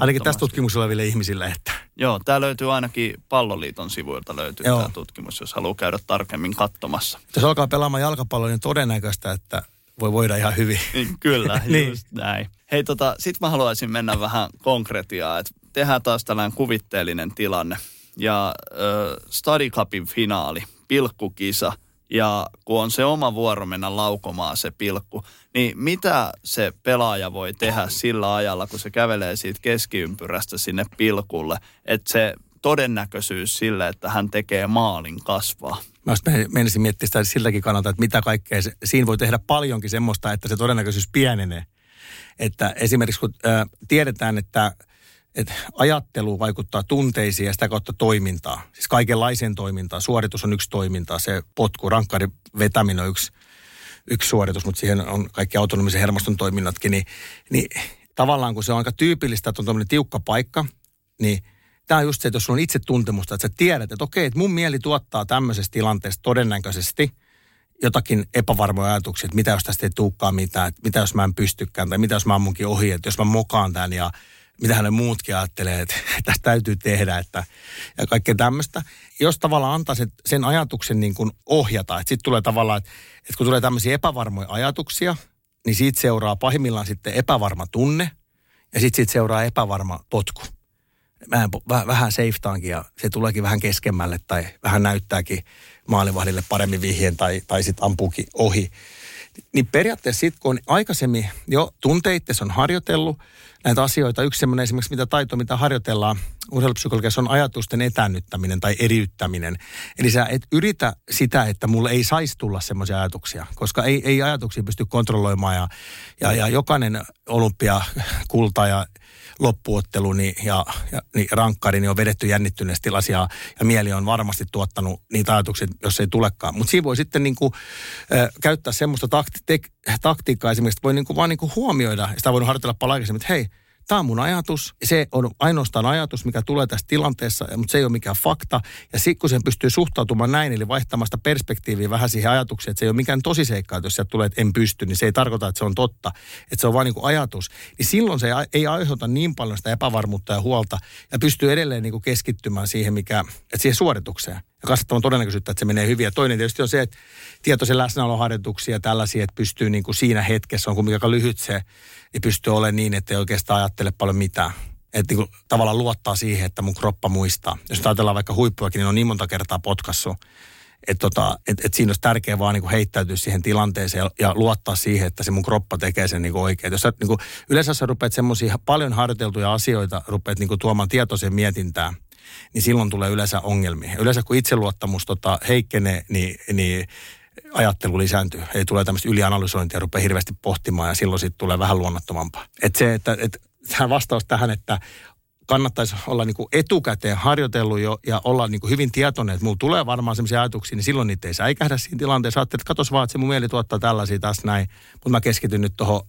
Ainakin tässä tutkimuksella oleville ihmisille. Että. Joo, tämä löytyy ainakin Palloliiton sivuilta löytyy Joo. tämä tutkimus, jos haluaa käydä tarkemmin katsomassa. Jos alkaa pelaamaan jalkapalloa, niin todennäköistä, että voi voida ihan hyvin. Kyllä, niin. Just näin. Hei, tota, sit mä haluaisin mennä vähän konkretiaan, että tehdään taas tällainen kuvitteellinen tilanne. Ja äh, Stadikapin finaali, pilkkukisa, ja kun on se oma vuoro mennä laukomaan se pilkku, niin mitä se pelaaja voi tehdä sillä ajalla, kun se kävelee siitä keskiympyrästä sinne pilkulle, että se todennäköisyys sille, että hän tekee maalin kasvaa? Mä menisin miettimään sitä siltäkin kannalta, että mitä kaikkea, se, siinä voi tehdä paljonkin semmoista, että se todennäköisyys pienenee. Että esimerkiksi kun ää, tiedetään, että, että ajattelu vaikuttaa tunteisiin ja sitä kautta toimintaan, siis kaikenlaiseen toimintaan, suoritus on yksi toimintaa, se potku, rankkarin vetäminen on yksi, yksi suoritus, mutta siihen on kaikki autonomisen hermoston toiminnatkin, niin, niin tavallaan kun se on aika tyypillistä, että on tuommoinen tiukka paikka, niin tämä on just se, että jos sulla on itse tuntemusta, että sä tiedät, että okei, että mun mieli tuottaa tämmöisessä tilanteessa todennäköisesti jotakin epävarmoja ajatuksia, että mitä jos tästä ei tulekaan mitään, että mitä jos mä en pystykään, tai mitä jos mä oon munkin ohi, että jos mä mokaan tämän ja mitähän ne muutkin ajattelee, että tästä täytyy tehdä, että ja kaikkea tämmöistä. Jos tavallaan antaa sen, sen ajatuksen niin kuin ohjata, että sitten tulee tavallaan, että, että kun tulee tämmöisiä epävarmoja ajatuksia, niin siitä seuraa pahimmillaan sitten epävarma tunne ja sitten siitä seuraa epävarma potku. Mä en, väh, vähän seiftaankin ja se tuleekin vähän keskemmälle tai vähän näyttääkin maalivahdille paremmin vihjeen tai, tai sitten ampuukin ohi. Niin periaatteessa sitten, kun aikaisemmin jo tunteittes on harjoitellut näitä asioita, yksi semmoinen esimerkiksi mitä taito, mitä harjoitellaan urheilupsykologiassa on ajatusten etäännyttäminen tai eriyttäminen. Eli sä et yritä sitä, että mulle ei saisi tulla semmoisia ajatuksia, koska ei, ei ajatuksia pysty kontrolloimaan ja, ja, ja jokainen olympiakulta ja loppuottelu niin, ja, ja niin rankkari niin on vedetty jännittyneesti tilasia ja mieli on varmasti tuottanut niitä ajatuksia, jos ei tulekaan. Mutta siinä voi sitten niinku, äh, käyttää semmoista takti, tek, taktiikkaa esimerkiksi, että voi niinku vaan niinku huomioida, ja sitä voi harjoitella paljon aikaisemmin, että hei, tämä on mun ajatus, se on ainoastaan ajatus, mikä tulee tässä tilanteessa, mutta se ei ole mikään fakta. Ja sitten kun sen pystyy suhtautumaan näin, eli vaihtamaan sitä perspektiiviä vähän siihen ajatukseen, että se ei ole mikään tosiseikka, että jos sieltä tulee, että en pysty, niin se ei tarkoita, että se on totta, että se on vain niin kuin ajatus. Niin silloin se ei aiheuta niin paljon sitä epävarmuutta ja huolta ja pystyy edelleen niin kuin keskittymään siihen, mikä, että siihen suoritukseen ja kasvattamaan todennäköisyyttä, että se menee hyvin. Ja toinen tietysti on se, että tietoisen läsnäoloharjoituksia ja tällaisia, että pystyy niin kuin siinä hetkessä, on kuin mikä lyhyt se, niin pystyy olemaan niin, että ei oikeastaan ajattele paljon mitään. Että niin tavallaan luottaa siihen, että mun kroppa muistaa. Jos ajatellaan vaikka huippuakin, niin on niin monta kertaa potkassut. Että tota, et, et siinä olisi tärkeää vaan niin heittäytyä siihen tilanteeseen ja, ja luottaa siihen, että se mun kroppa tekee sen niin oikein. Jos sä niin yleensä sä rupeat semmoisia paljon harjoiteltuja asioita, rupeat niin tuomaan tietoiseen mietintään, niin silloin tulee yleensä ongelmia. Yleensä kun itseluottamus tota, heikkenee, niin... niin ajattelu lisääntyy. Eli tulee tämmöistä ylianalysointia ja rupeaa hirveästi pohtimaan ja silloin siitä tulee vähän luonnottomampaa. Että se, että et, vastaus tähän, että kannattaisi olla niinku etukäteen harjoitellut jo ja olla niinku hyvin tietoinen, että mulla tulee varmaan semmoisia ajatuksia, niin silloin niitä ei säikähdä siinä tilanteessa. Ajattelin, että katos vaan, että se mun mieli tuottaa tällaisia tässä näin, mutta mä keskityn nyt tuohon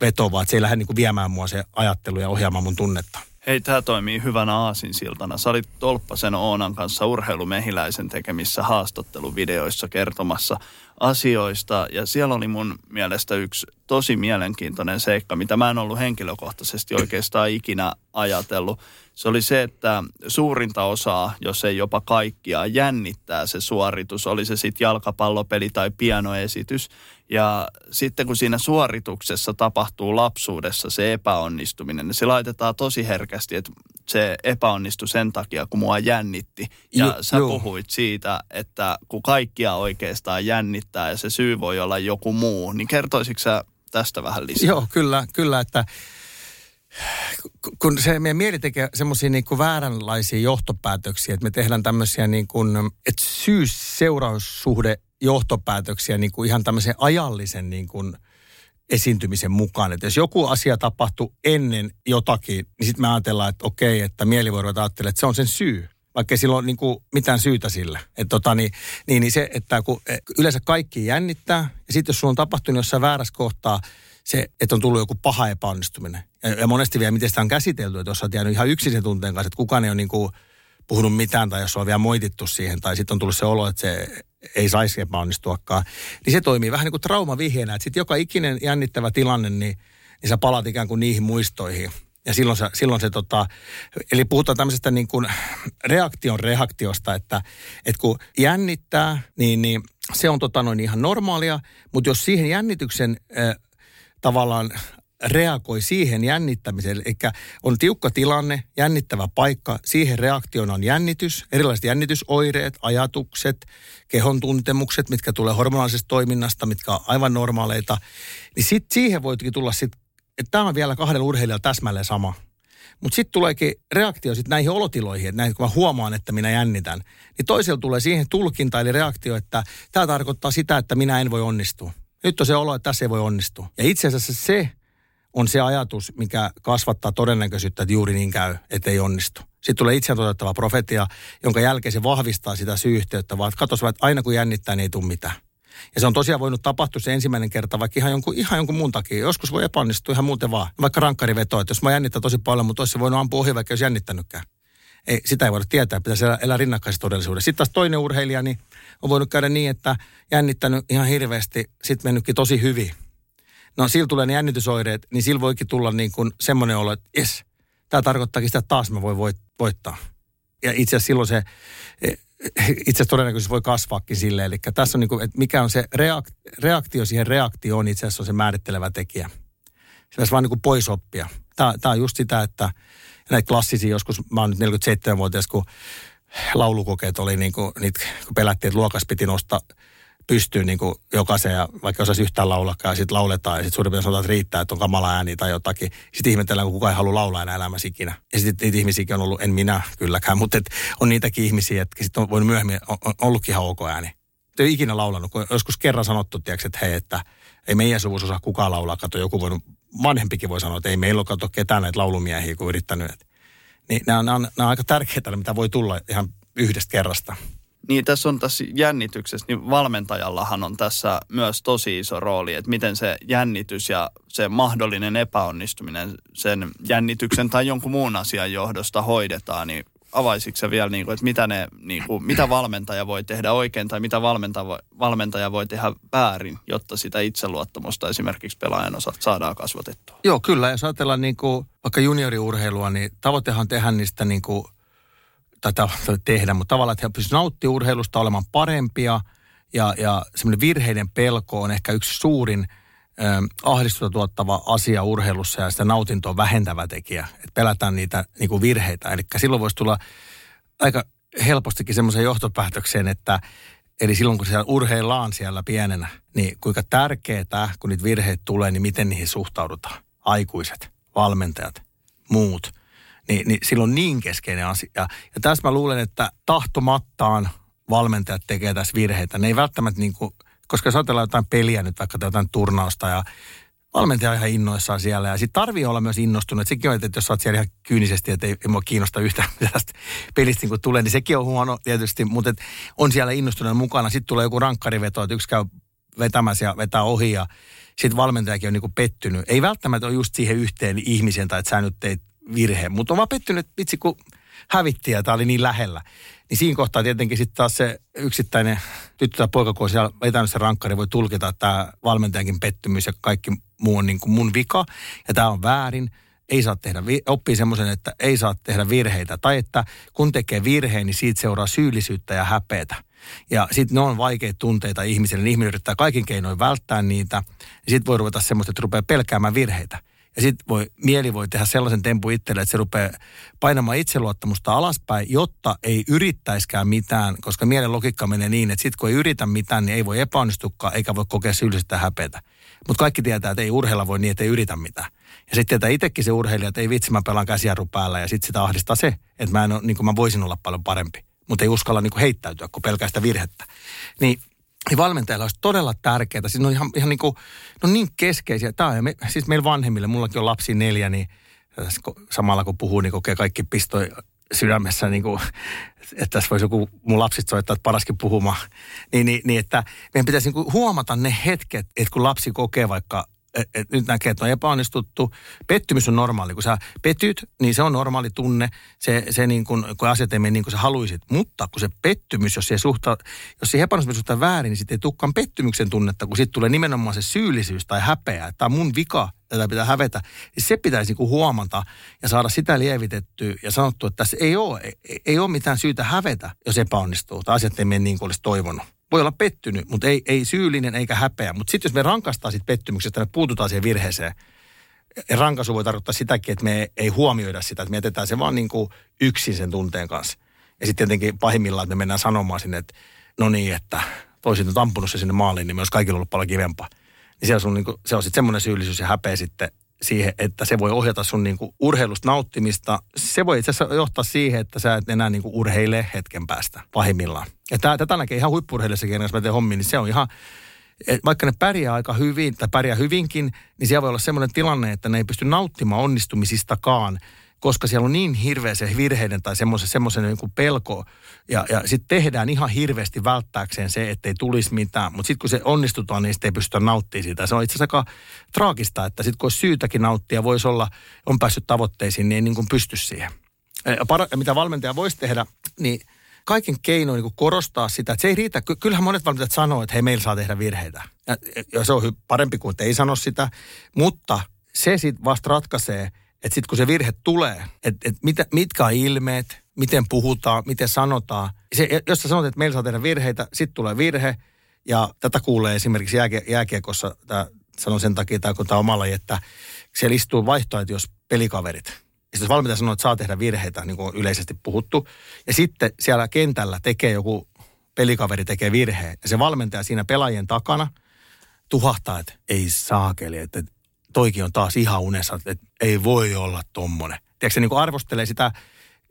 vetoon vaan, että se ei lähde niinku viemään mua se ajattelu ja ohjaamaan mun tunnetta. Hei, tämä toimii hyvänä aasinsiltana. Sä olit Tolppasen Oonan kanssa urheilumehiläisen tekemissä haastatteluvideoissa kertomassa asioista. Ja siellä oli mun mielestä yksi tosi mielenkiintoinen seikka, mitä mä en ollut henkilökohtaisesti oikeastaan ikinä ajatellut. Se oli se, että suurinta osaa, jos ei jopa kaikkia, jännittää se suoritus. Oli se sitten jalkapallopeli tai pianoesitys. Ja sitten kun siinä suorituksessa tapahtuu lapsuudessa se epäonnistuminen, niin se laitetaan tosi herkästi, että se epäonnistui sen takia, kun mua jännitti. Ja jo, sä jo. puhuit siitä, että kun kaikkia oikeastaan jännittää ja se syy voi olla joku muu, niin kertoisitko sä tästä vähän lisää? Joo, kyllä, kyllä, että kun se meidän mieli tekee semmoisia niin kuin vääränlaisia johtopäätöksiä, että me tehdään tämmöisiä niin kuin, että syys-seuraussuhde johtopäätöksiä niin kuin ihan tämmöisen ajallisen niin kuin esiintymisen mukaan. Että jos joku asia tapahtui ennen jotakin, niin sitten me ajatellaan, että okei, että mieli voi ruveta ajattelemaan, että se on sen syy. Vaikka ei sillä ole niin kuin mitään syytä sillä. Et tota, niin, niin, niin se, että kun yleensä kaikki jännittää, ja sitten jos sulla on tapahtunut jossain väärässä kohtaa se, että on tullut joku paha epäonnistuminen. Ja, ja monesti vielä, miten sitä on käsitelty, että jos olet jäänyt ihan yksin sen tunteen kanssa, että kukaan ei ole niin kuin puhunut mitään, tai jos on vielä moitittu siihen, tai sitten on tullut se olo, että se ei saisi epäonnistuakaan, niin se toimii vähän niin kuin traumavihjeenä. Että sitten joka ikinen jännittävä tilanne, niin, niin sä palat ikään kuin niihin muistoihin. Ja silloin se, silloin se tota, eli puhutaan tämmöisestä niin kuin reaktion reaktiosta, että, että kun jännittää, niin, niin se on tota noin ihan normaalia, mutta jos siihen jännityksen äh, tavallaan reagoi siihen jännittämiseen, eli on tiukka tilanne, jännittävä paikka, siihen reaktiona on jännitys, erilaiset jännitysoireet, ajatukset, kehon tuntemukset, mitkä tulee hormonaalisesta toiminnasta, mitkä on aivan normaaleita, niin sitten siihen voitkin tulla sitten, että tämä on vielä kahdella urheilijalla täsmälleen sama. Mutta sitten tuleekin reaktio sit näihin olotiloihin, että näin, kun mä huomaan, että minä jännitän. Niin toisella tulee siihen tulkinta, eli reaktio, että tämä tarkoittaa sitä, että minä en voi onnistua. Nyt on se olo, että tässä ei voi onnistua. Ja itse asiassa se on se ajatus, mikä kasvattaa todennäköisyyttä, että juuri niin käy, että ei onnistu. Sitten tulee itseään toteuttava profetia, jonka jälkeen se vahvistaa sitä syy-yhteyttä, vaan katsos, että aina kun jännittää, niin ei tule mitään. Ja se on tosiaan voinut tapahtua se ensimmäinen kerta, vaikka ihan jonkun, ihan jonkun muun takia. Joskus voi epäonnistua ihan muuten vaan. Vaikka rankkariveto, että jos mä jännittää tosi paljon, mutta olisi se voinut ampua ohi, vaikka ei olisi jännittänytkään. Ei, sitä ei voida tietää, pitäisi elää, elää rinnakkaisessa todellisuudessa. Sitten taas toinen urheilija niin on voinut käydä niin, että jännittänyt ihan hirveästi, sitten mennytkin tosi hyvin. No sillä tulee ne jännitysoireet, niin sillä voikin tulla niin kuin semmoinen olo, että jes, tämä tarkoittaakin sitä, että taas mä voin voittaa. Ja itse asiassa silloin se... Itse asiassa todennäköisesti voi kasvaakin silleen. Eli tässä on niin kuin, että mikä on se reaktio siihen reaktioon, itse asiassa on se määrittelevä tekijä. Se pitäisi vaan niin kuin pois oppia. Tämä, tämä on just sitä, että näitä klassisia joskus, mä oon nyt neljäkymmentäseitsemänvuotias, kun laulukokeet oli niin kuin, niitä, kun pelättiin, että luokas piti nostaa pystyyn niin kuin jokaisen, ja vaikka osaisi yhtään laulakaan, ja sitten lauletaan, ja sitten suurin piirtein sanotaan, että riittää, että on kamala ääni tai jotakin. Sitten ihmetellään, kun kukaan ei halua laulaa enää elämässä ikinä. Ja sitten niitä ihmisiäkin on ollut, en minä kylläkään, mutta et on niitäkin ihmisiä, että sitten on voinut myöhemmin, on, on ollutkin ihan ok ääni. Ei ole ikinä laulanut, kun joskus kerran sanottu, tiiäks, että hei, että ei meidän suvussa osaa kukaan laulaa, kato joku voinut, vanhempikin voi sanoa, että ei meillä ole kato ketään näitä laulumiehiä, kun yrittänyt. Niin nämä on, nämä on, nämä on aika tärkeitä, mitä voi tulla ihan yhdestä kerrasta. Niin tässä on tässä jännityksessä, niin valmentajallahan on tässä myös tosi iso rooli, että miten se jännitys ja se mahdollinen epäonnistuminen sen jännityksen tai jonkun muun asian johdosta hoidetaan, niin avaisitko sä vielä, niin kuin, että mitä, ne, niin kuin, mitä valmentaja voi tehdä oikein tai mitä valmentaja, valmentaja voi tehdä väärin, jotta sitä itseluottamusta esimerkiksi pelaajan osalta saadaan kasvatettua? Joo, kyllä. Jos ajatellaan niin kuin, vaikka junioriurheilua, niin tavoitehan tehdä niistä niin kuin tätä tehdä, mutta tavallaan, että he pystyvät nauttimaan urheilusta olemaan parempia ja, ja semmoinen virheiden pelko on ehkä yksi suurin äh, ahdistusta tuottava asia urheilussa ja sitä nautintoa vähentävä tekijä, että pelätään niitä niin kuin virheitä. Eli silloin voisi tulla aika helpostikin semmoisen johtopäätökseen, että eli silloin kun siellä urheillaan siellä pienenä, niin kuinka tärkeää, kun niitä virheitä tulee, niin miten niihin suhtaudutaan. Aikuiset, valmentajat, muut. Niin, niin sillä on niin keskeinen asia. Ja tässä mä luulen, että tahtomattaan valmentajat tekee tässä virheitä. Ne ei välttämättä niin kuin, koska jos ajatellaan jotain peliä nyt, vaikka jotain turnausta ja valmentaja on ihan innoissaan siellä. Ja sitten tarvii olla myös innostunut. Et sekin on, että jos sä oot siellä ihan kyynisesti, että ei, ei mua kiinnosta yhtään tästä pelistä kun tulee, niin sekin on huono tietysti. Mutta on siellä innostunut mukana. Sitten tulee joku rankkariveto, että yksi käy vetämässä ja vetää ohi ja sitten valmentajakin on niin kuin pettynyt. Ei välttämättä ole just siihen yhteen ihmisen tai että sä nyt teit virhe, mutta on vaan pettynyt, vitsi kun hävittiin ja tämä oli niin lähellä. Niin siinä kohtaa tietenkin sitten taas se yksittäinen tyttö tai poika, kun on siellä vetänyt se rankkari, voi tulkita, että tämä valmentajankin pettymys ja kaikki muu on niin kuin mun vika ja tämä on väärin. Ei saa tehdä, oppii semmoisen, että ei saa tehdä virheitä tai että kun tekee virheen, niin siitä seuraa syyllisyyttä ja häpeätä. Ja sitten ne on vaikeita tunteita ihmiselle, niin ihminen yrittää kaikin keinoin välttää niitä ja sitten voi ruveta semmoista, että rupeaa pelkäämään virheitä. Ja sitten voi, mieli voi tehdä sellaisen tempun itselle, että se rupeaa painamaan itseluottamusta alaspäin, jotta ei yrittäiskään mitään, koska mielen logiikka menee niin, että sitten kun ei yritä mitään, niin ei voi epäonnistukaan eikä voi kokea syyllisyyttä häpeätä. Mutta kaikki tietää, että ei urheilla voi niin, että ei yritä mitään. Ja sitten tietää itsekin se urheilija, että ei vitsi, mä pelaan käsijarru päällä ja sitten sitä ahdistaa se, että mä, en ole, niin kuin mä voisin olla paljon parempi, mutta ei uskalla niin kuin heittäytyä, kun pelkää sitä virhettä. Niin niin valmentajilla olisi todella tärkeää. Siis ne on ihan, ihan niin kuin, ne on niin keskeisiä. Tämä on, me, siis meillä vanhemmille, mullakin on lapsi neljä, niin samalla kun puhuu, niin kokee kaikki pistoi sydämessä, niin kuin, että tässä voisi joku mun lapsista soittaa, että paraskin puhumaan. Niin, niin, niin että meidän pitäisi niin kuin huomata ne hetket, että kun lapsi kokee vaikka, et nyt näkee, että on epäonnistuttu. Pettymys on normaali. Kun sä petyt, niin se on normaali tunne. Se, se niin kun, kun asiat ei mene niin kuin sä haluisit. Mutta kun se pettymys, jos se suhtaa, jos se epäonnistuminen suhtaa väärin, niin sitten ei tulekaan pettymyksen tunnetta, kun sitten tulee nimenomaan se syyllisyys tai häpeä. Tämä on mun vika, tätä pitää hävetä. Se pitäisi niin kuin huomata ja saada sitä lievitettyä ja sanottua, että tässä ei ole, ei, ei ole mitään syytä hävetä, jos epäonnistuu. Tai asiat ei mene niin kuin olisi toivonut. Voi olla pettynyt, mutta ei, ei syyllinen eikä häpeä. Mutta sitten jos me rankastaa siitä pettymyksestä, me puututaan siihen virheeseen. Rankaisu voi tarkoittaa sitäkin, että me ei huomioida sitä, että me jätetään se vaan niin kuin yksin sen tunteen kanssa. Ja sitten tietenkin pahimmillaan, että me mennään sanomaan sinne, että no niin, että toisin on ampunut se sinne maaliin, niin me olisi kaikilla ollut paljon kivempaa. Niin se on, sun, niin kuin, se on sitten semmoinen syyllisyys ja häpeä sitten siihen, että se voi ohjata sun niin kuin urheilusta nauttimista. Se voi itse asiassa johtaa siihen, että sä et enää niin kuin urheile hetken päästä pahimmillaan. Ja tää, tätä näkee ihan huippu-urheilissakin, jos mä teen hommiin, niin se on ihan, vaikka ne pärjää aika hyvin tai pärjää hyvinkin, niin siellä voi olla semmoinen tilanne, että ne ei pysty nauttimaan onnistumisistakaan, koska siellä on niin hirveä se virheiden tai semmoisen, semmoisen niin kuin pelko. Ja, ja sitten tehdään ihan hirveästi välttääkseen se, ettei tulisi mitään. Mutta sitten kun se onnistutaan, niin sitten ei pystytä nauttimaan siitä. Se on itse asiassa aika traagista, että sitten kun olisi syytäkin nauttia, voisi olla, on päässyt tavoitteisiin, niin ei niin kuin pysty siihen. Ja mitä valmentaja voisi tehdä, niin kaiken keinoin niin korostaa sitä, että se ei riitä. Kyllähän monet valmentajat sanoo, että hei, meillä saa tehdä virheitä. Ja se on parempi kuin, että ei sano sitä. Mutta se sitten vasta ratkaisee, että sitten kun se virhe tulee, että et mit, mitkä on ilmeet, miten puhutaan, miten sanotaan. Se, jos sä sanot, että meillä saa tehdä virheitä, sitten tulee virhe. Ja tätä kuulee esimerkiksi jääkie, jääkiekossa, tää, sanon sen takia, tää, kun tämä on oma laji, että siellä istuu vaihtoehtoja pelikaverit. Ja jos valmiita sanoo, että saa tehdä virheitä, niin kuin on yleisesti puhuttu. Ja sitten siellä kentällä tekee joku pelikaveri tekee virheen. Ja se valmentaja siinä pelaajien takana tuhahtaa, että ei saakeli, että toikin on taas ihan unessa, että ei voi olla tommonen. Tiedätkö, se niin kuin arvostelee sitä,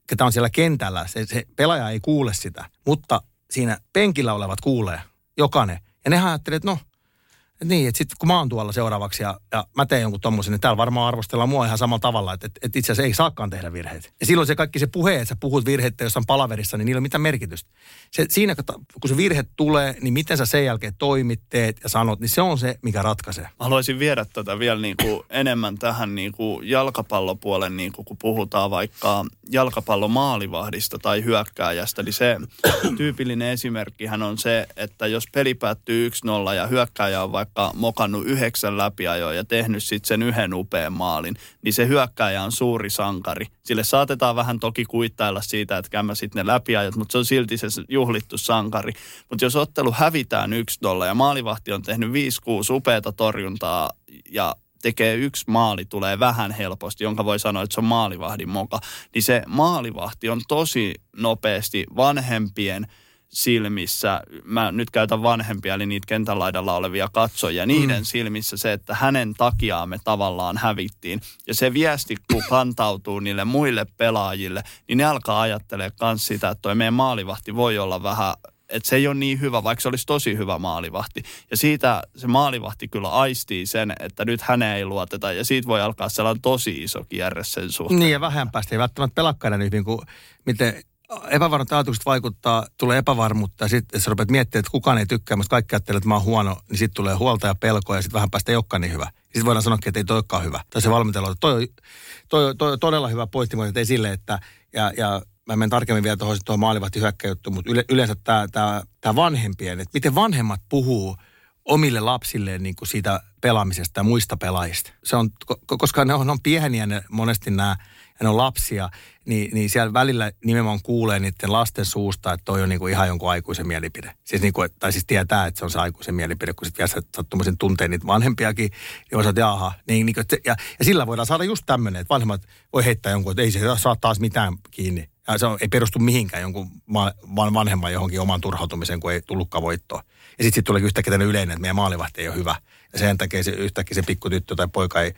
ketä on siellä kentällä. Se, se pelaaja ei kuule sitä, mutta siinä penkillä olevat kuulee jokainen. Ja nehän ajattelee, että no, että niin, että sitten kun mä oon tuolla seuraavaksi ja, ja mä teen jonkun tommosen, niin täällä varmaan arvostellaan mua ihan samalla tavalla, että, että, että itse asiassa ei saakaan tehdä virheitä. Ja silloin se kaikki se puhe, että sä puhut virheitä jossain palaverissa, niin niillä ei ole mitään merkitystä. Se, siinä, kun se virhe tulee, niin miten sä sen jälkeen toimit, teet ja sanot, niin se on se, mikä ratkaisee. Haluaisin viedä tätä vielä niin kuin enemmän tähän niin kuin jalkapallopuolen, niin kuin kun puhutaan vaikka jalkapallomaalivahdista tai hyökkääjästä. Eli se tyypillinen esimerkkihän on se, että jos peli päättyy yksi nolla ja hyökkääjä on vaikka mokannut yhdeksän läpiajoa ja tehnyt sitten sen yhden upean maalin, niin se hyökkääjä on suuri sankari. Sille saatetaan vähän toki kuittailla siitä, että kämmä sitten ne läpiajot, mutta se on silti se juhlittu sankari. Mutta jos ottelu hävitään yksi nolla ja maalivahti on tehnyt viisi kuusi upeata torjuntaa ja tekee yksi maali, tulee vähän helposti, jonka voi sanoa, että se on maalivahdin moka, niin se maalivahti on tosi nopeasti vanhempien silmissä, mä nyt käytän vanhempia, eli niitä kentän laidalla olevia katsojia, niiden mm. silmissä se, että hänen takiaan me tavallaan hävittiin. Ja se viesti, kun kantautuu niille muille pelaajille, niin ne alkaa ajattelemaan myös sitä, että toi meidän maalivahti voi olla vähän, että se ei ole niin hyvä, vaikka se olisi tosi hyvä maalivahti. Ja siitä se maalivahti kyllä aistii sen, että nyt häneen ei luoteta, ja siitä voi alkaa sellainen tosi iso kierre sen suhteen. Niin, ja vähän päästä ei välttämättä pelakkaan nyt, niin kuin miten epävarmat ajatukset vaikuttaa, tulee epävarmuutta ja sitten sä rupeat miettimään, että kukaan ei tykkää, mutta kaikki ajattelee, että mä oon huono, niin sitten tulee huolta ja pelkoa ja sitten vähän päästä ei olekaan niin hyvä. Sitten voidaan sanoa, että ei toi olekaan hyvä. Tai se valmentaja on, toi, toi, toi on todella hyvä pointti, mutta ei sille, että, ja, ja mä menen tarkemmin vielä tuohon, tuohon maalivahtihyökkäjuttu, mutta yle, yleensä tämä vanhempien, että miten vanhemmat puhuu omille lapsilleen niin kuin siitä pelaamisesta ja muista pelaajista. Se on, koska ne on, ne on pieniä ne, monesti nämä, ja ne on lapsia, niin, niin siellä välillä nimenomaan kuulee niiden lasten suusta, että toi on niinku ihan jonkun aikuisen mielipide. Siis niinku, tai siis tietää, että se on se aikuisen mielipide, kun sitten vielä sattumisen tuntee niitä vanhempiakin, niin voi sanoa, että jaha. Niin, niin, ja, ja sillä voidaan saada just tämmöinen, että vanhemmat voi heittää jonkun, että ei se saa taas mitään kiinni. Ja se on, ei perustu mihinkään jonkun vaan vanhemman johonkin oman turhautumiseen, kun ei tullutkaan voittoa. Ja sitten sit tulee yhtäkkiä tämmöinen yleinen, että meidän maalivahti ei ole hyvä. Ja sen takia se, yhtäkkiä se pikkutyttö tai poika ei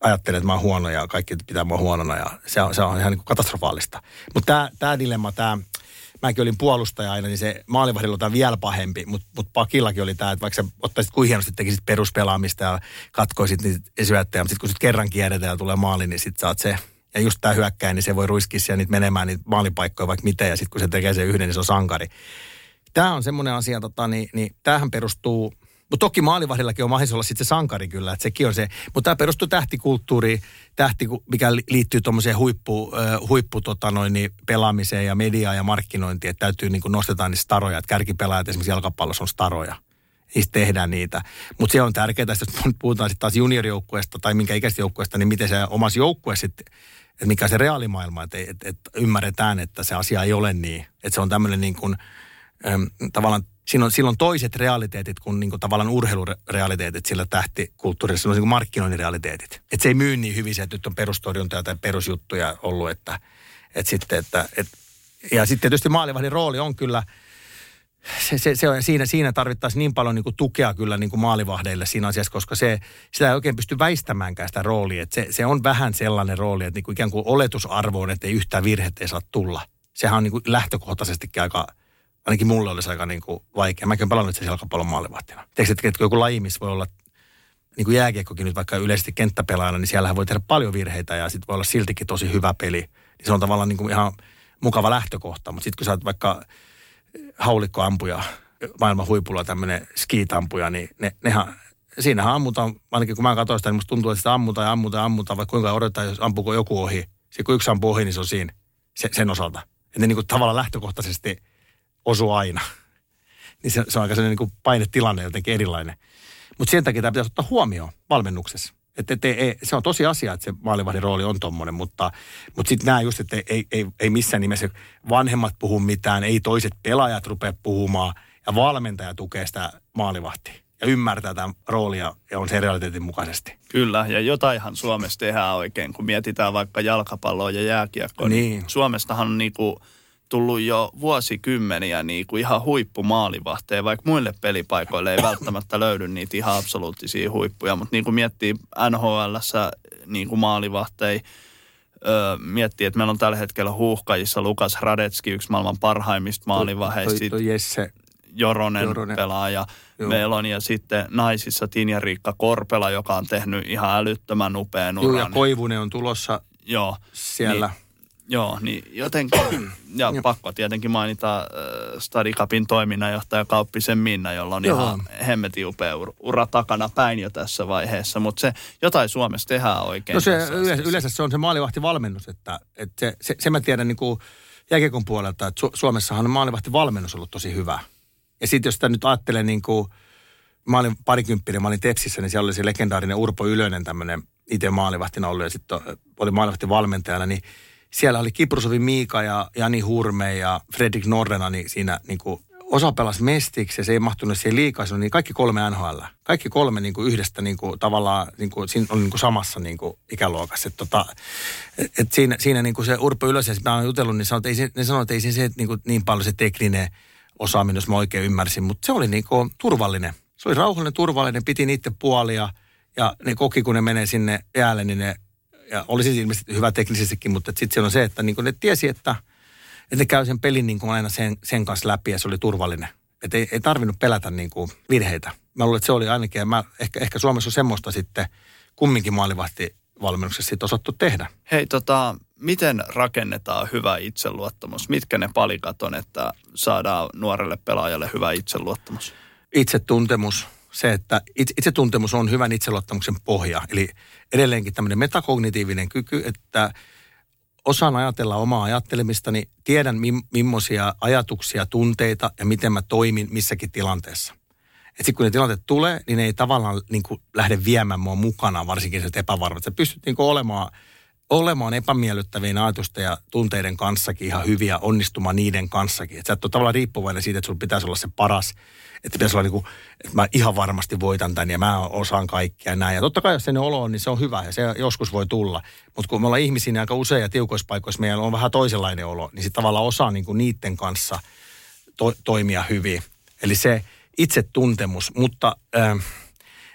ajattelee, että mä oon huono ja kaikki pitää mua huonona ja se on, se on ihan niin kuin katastrofaalista. Mutta tämä dilemma, tämä mäkin olin puolustaja aina, niin se maalivahdilla on vielä pahempi, mutta mut pakillakin oli tämä, että vaikka sä ottaisit kuin hienosti, tekisit peruspelaamista ja katkoisit niitä syöttäjä, mutta sitten kun sit kerran kierretään ja tulee maali, niin sitten saat se. Ja just tämä hyökkäin, niin se voi ruiskia siellä niitä menemään niitä maalipaikkoja vaikka miten, ja sitten kun se tekee sen yhden, niin se on sankari. Tämä on semmoinen asia, tota, niin, niin tämähän perustuu, mutta toki maalivahdillakin on mahdollisuus olla sitten se sankari kyllä, että sekin on se. Mutta tämä perustuu tähtikulttuuriin, tähti, mikä liittyy tuommoiseen huippu, huippu tota noin, niin pelaamiseen ja mediaan ja markkinointiin, että täytyy niin kuin nostetaan niitä staroja, että kärkipelaajat esimerkiksi jalkapallossa on staroja. Niistä tehdään niitä. Mutta se on tärkeää, että jos puhutaan sitten taas juniorijoukkueesta tai minkä ikäistä joukkueesta, niin miten se omassa joukkueessa sitten, että mikä se reaalimaailma, että et, et ymmärretään, että se asia ei ole niin. Että se on tämmöinen niin kuin äm, tavallaan, siinä on silloin toiset realiteetit kuin, niin kuin tavallaan urheilurealiteetit sillä tähtikulttuurissa, silloin on niin kuin markkinoinnin realiteetit. Että se ei myy niin hyvin se, että nyt on perustorjuntaa tai perusjuttuja ollut, että, että sitten, että, että, ja sitten tietysti maalivahdin rooli on kyllä, Se, se, se on, siinä, siinä tarvittaisiin niin paljon niin kuin tukea kyllä niin kuin maalivahdeille siinä asiassa, koska se, sitä ei oikein pysty väistämäänkään sitä roolia. Se, se on vähän sellainen rooli, että niin kuin ikään kuin oletusarvo on, että ei yhtään virhettä ei saa tulla. Sehän on niin kuin lähtökohtaisestikin aika, ainakin mulle olisi aika niin kuin vaikea. Mäkin olen pelannut siellä jalkapallon maalivahtina. Teekö, että joku laji, missä voi olla, niin kuin jääkiekkokin nyt vaikka yleisesti kenttäpelaajana, niin siellähän voi tehdä paljon virheitä ja sitten voi olla siltikin tosi hyvä peli. Niin se on tavallaan niin kuin ihan mukava lähtökohta, mutta sitten kun sä oot vaikka haulikkoampuja, maailman huipulla tämmöinen skiitampuja, niin ne, nehän, siinähän ammutaan, ainakin kun mä katsoin sitä, niin musta tuntuu, että sitä ammutaan ja ammutaan ja ammutaan, vaikka kuinka odotetaan, jos ampuuko joku ohi. Sitten kun yksi ampuu ohi, niin se on siinä, se, sen osalta. Että ne niin kuin tavallaan lähtökohtaisesti osuu aina. Niin se, se on aika sellainen niin kuin painetilanne jotenkin erilainen. Mutta sen takia tämä pitäisi ottaa huomioon valmennuksessa. Että et, et, se on tosi asia, että se maalivahdin rooli on tommoinen, mutta, mutta sitten nämä just, että ei, ei, ei missään nimessä vanhemmat puhu mitään, ei toiset pelaajat rupea puhumaan ja valmentaja tukee sitä maalivahtia ja ymmärtää tämän roolia ja on sen realiteetin mukaisesti. Kyllä, ja jotainhan Suomessa tehdään oikein, kun mietitään vaikka jalkapalloa ja jääkiekkoa. Niin. Suomestahan on niinku tullut jo vuosikymmeniä niinku ihan huippumaalivahteja, vaikka muille pelipaikoille ei välttämättä löydy niitä ihan absoluuttisia huippuja, mutta niin kuin miettii N H L:ssä niinku maalivahteja, öö, miettii, että meillä on tällä hetkellä huuhkajissa Lukas Hradecki, yksi maailman parhaimmista maalivahdeista, toi, toi, toi Jesse Joronen, Joronen pelaaja, joo. Meillä on ja sitten naisissa Tinja-Riikka Korpela, joka on tehnyt ihan älyttömän upean uran. Julia Koivunen on tulossa joo, siellä. Niin, Joo, niin jotenkin, ja pakko tietenkin mainita äh, Stadikapin toiminnanjohtaja Kauppisen Minna, jolla on Joo. ihan hemmetin upea ura, ura takana päin jo tässä vaiheessa, mutta se jotain Suomessa tehdään oikein. No se, yleensä, yleensä se on se maalivahtivalmennus, että, että se, se, se mä tiedän niin kuin jääkiekon puolelta, että Su- Suomessahan on maalivahtivalmennus ollut tosi hyvä. Ja sitten jos sitä nyt ajattelee niin kuin, mä olin parikymppinen, mä olin Tepsissä, niin siellä oli se legendaarinen Urpo Ylönen tämmöinen itse maalivahtina ollut ja sitten oli maalivahtivalmentajana, niin siellä oli Kiprusovin Miika ja Jani Hurme ja Fredrik Norrena, niin siinä niin kuin osa pelasi mestiksi ja se ei mahtunut siihen liikaa, niin kaikki kolme N H L. Kaikki kolme niin kuin yhdestä niin kuin, tavallaan, niin kuin, siinä oli niin kuin samassa niin kuin, ikäluokassa. Et, tota, et siinä siinä niin kuin se Urpo Ylösen, mä olen jutellut, niin sanoi, että ei se, ne sanoi, että ei se, se niin, kuin, niin paljon se tekninen osaaminen, jos mä oikein ymmärsin, mutta se oli niin kuin, turvallinen. Se oli rauhallinen, turvallinen, piti niiden puolia ja ne koki, kun ne menee sinne jäälle, niin ne ja oli siis ilmeisesti hyvä teknisestikin, mutta sitten siellä on se, että niinku ne tiesi, että, että ne käy sen pelin niinku aina sen, sen kanssa läpi ja se oli turvallinen. Että ei, ei tarvinnut pelätä niinku virheitä. Mä luulen, että se oli ainakin, ja mä, ehkä, ehkä Suomessa on semmoista sitten kumminkin maalivahtivalmennuksessa sitten osattu tehdä. Hei, tota, miten rakennetaan hyvä itseluottamus? Mitkä ne palikat on, että saadaan nuorelle pelaajalle hyvä itseluottamus? Itsetuntemus. Se, että itsetuntemus on hyvän itseluottamuksen pohja. Eli edelleenkin tämmöinen metakognitiivinen kyky, että osaan ajatella omaa ajattelemistani, tiedän mim- millaisia ajatuksia, tunteita ja miten mä toimin missäkin tilanteessa. Että sitten kun ne tilanteet tulee, niin ne ei tavallaan niin kuin lähde viemään mua mukana, varsinkin se epävarma. Sä pystyt niin kuin olemaan, olemaan epämiellyttävien ajatusten ja tunteiden kanssakin ihan hyviä, onnistumaan niiden kanssakin. Että sä et ole tavallaan riippuvainen siitä, että sulla pitäisi olla se paras. Että pitäisi olla niin kuin, että mä ihan varmasti voitan tämän ja mä osaan kaikkea näin. Ja totta kai jos se ne olo on, niin se on hyvä ja se joskus voi tulla. Mutta kun me ollaan ihmisiä niin aika usein ja tiukoissa paikoissa meillä on vähän toisenlainen olo, niin sitten tavallaan osaa niin kuin niiden kanssa to- toimia hyvin. Eli se itsetuntemus, mutta äh,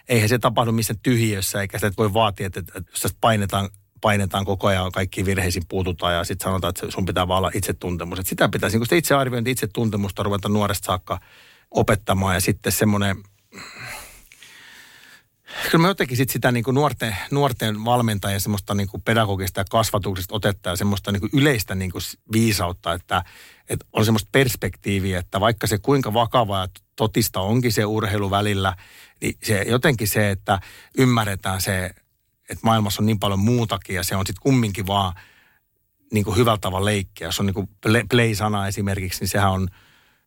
eihän se tapahdu missään tyhjiössä eikä sitä voi vaatia, että, että jos tästä painetaan painetaan koko ajan, kaikkiin virheisiin puututaan ja sitten sanotaan, että sun pitää vaan olla itsetuntemus. Et sitä pitäisi, kun sitä itsearviointi, itsetuntemusta ruveta nuoresta saakka opettamaan ja sitten semmoinen... Kyllä mä jotenkin sit sitä niin kuin nuorten, nuorten valmentajien semmoista niin kuin pedagogista ja kasvatuksesta otetta ja semmoista niin kuin yleistä niin kuin viisautta, että, että on semmoista perspektiiviä, että vaikka se kuinka vakavaa ja totista onkin se urheilu välillä, niin se, jotenkin se, että ymmärretään se, että maailmassa on niin paljon muutakin ja se on sitten kumminkin vaan niin kuin hyvällä tavalla leikkiä. Jos on niin kuin play-sana esimerkiksi, niin sehän on,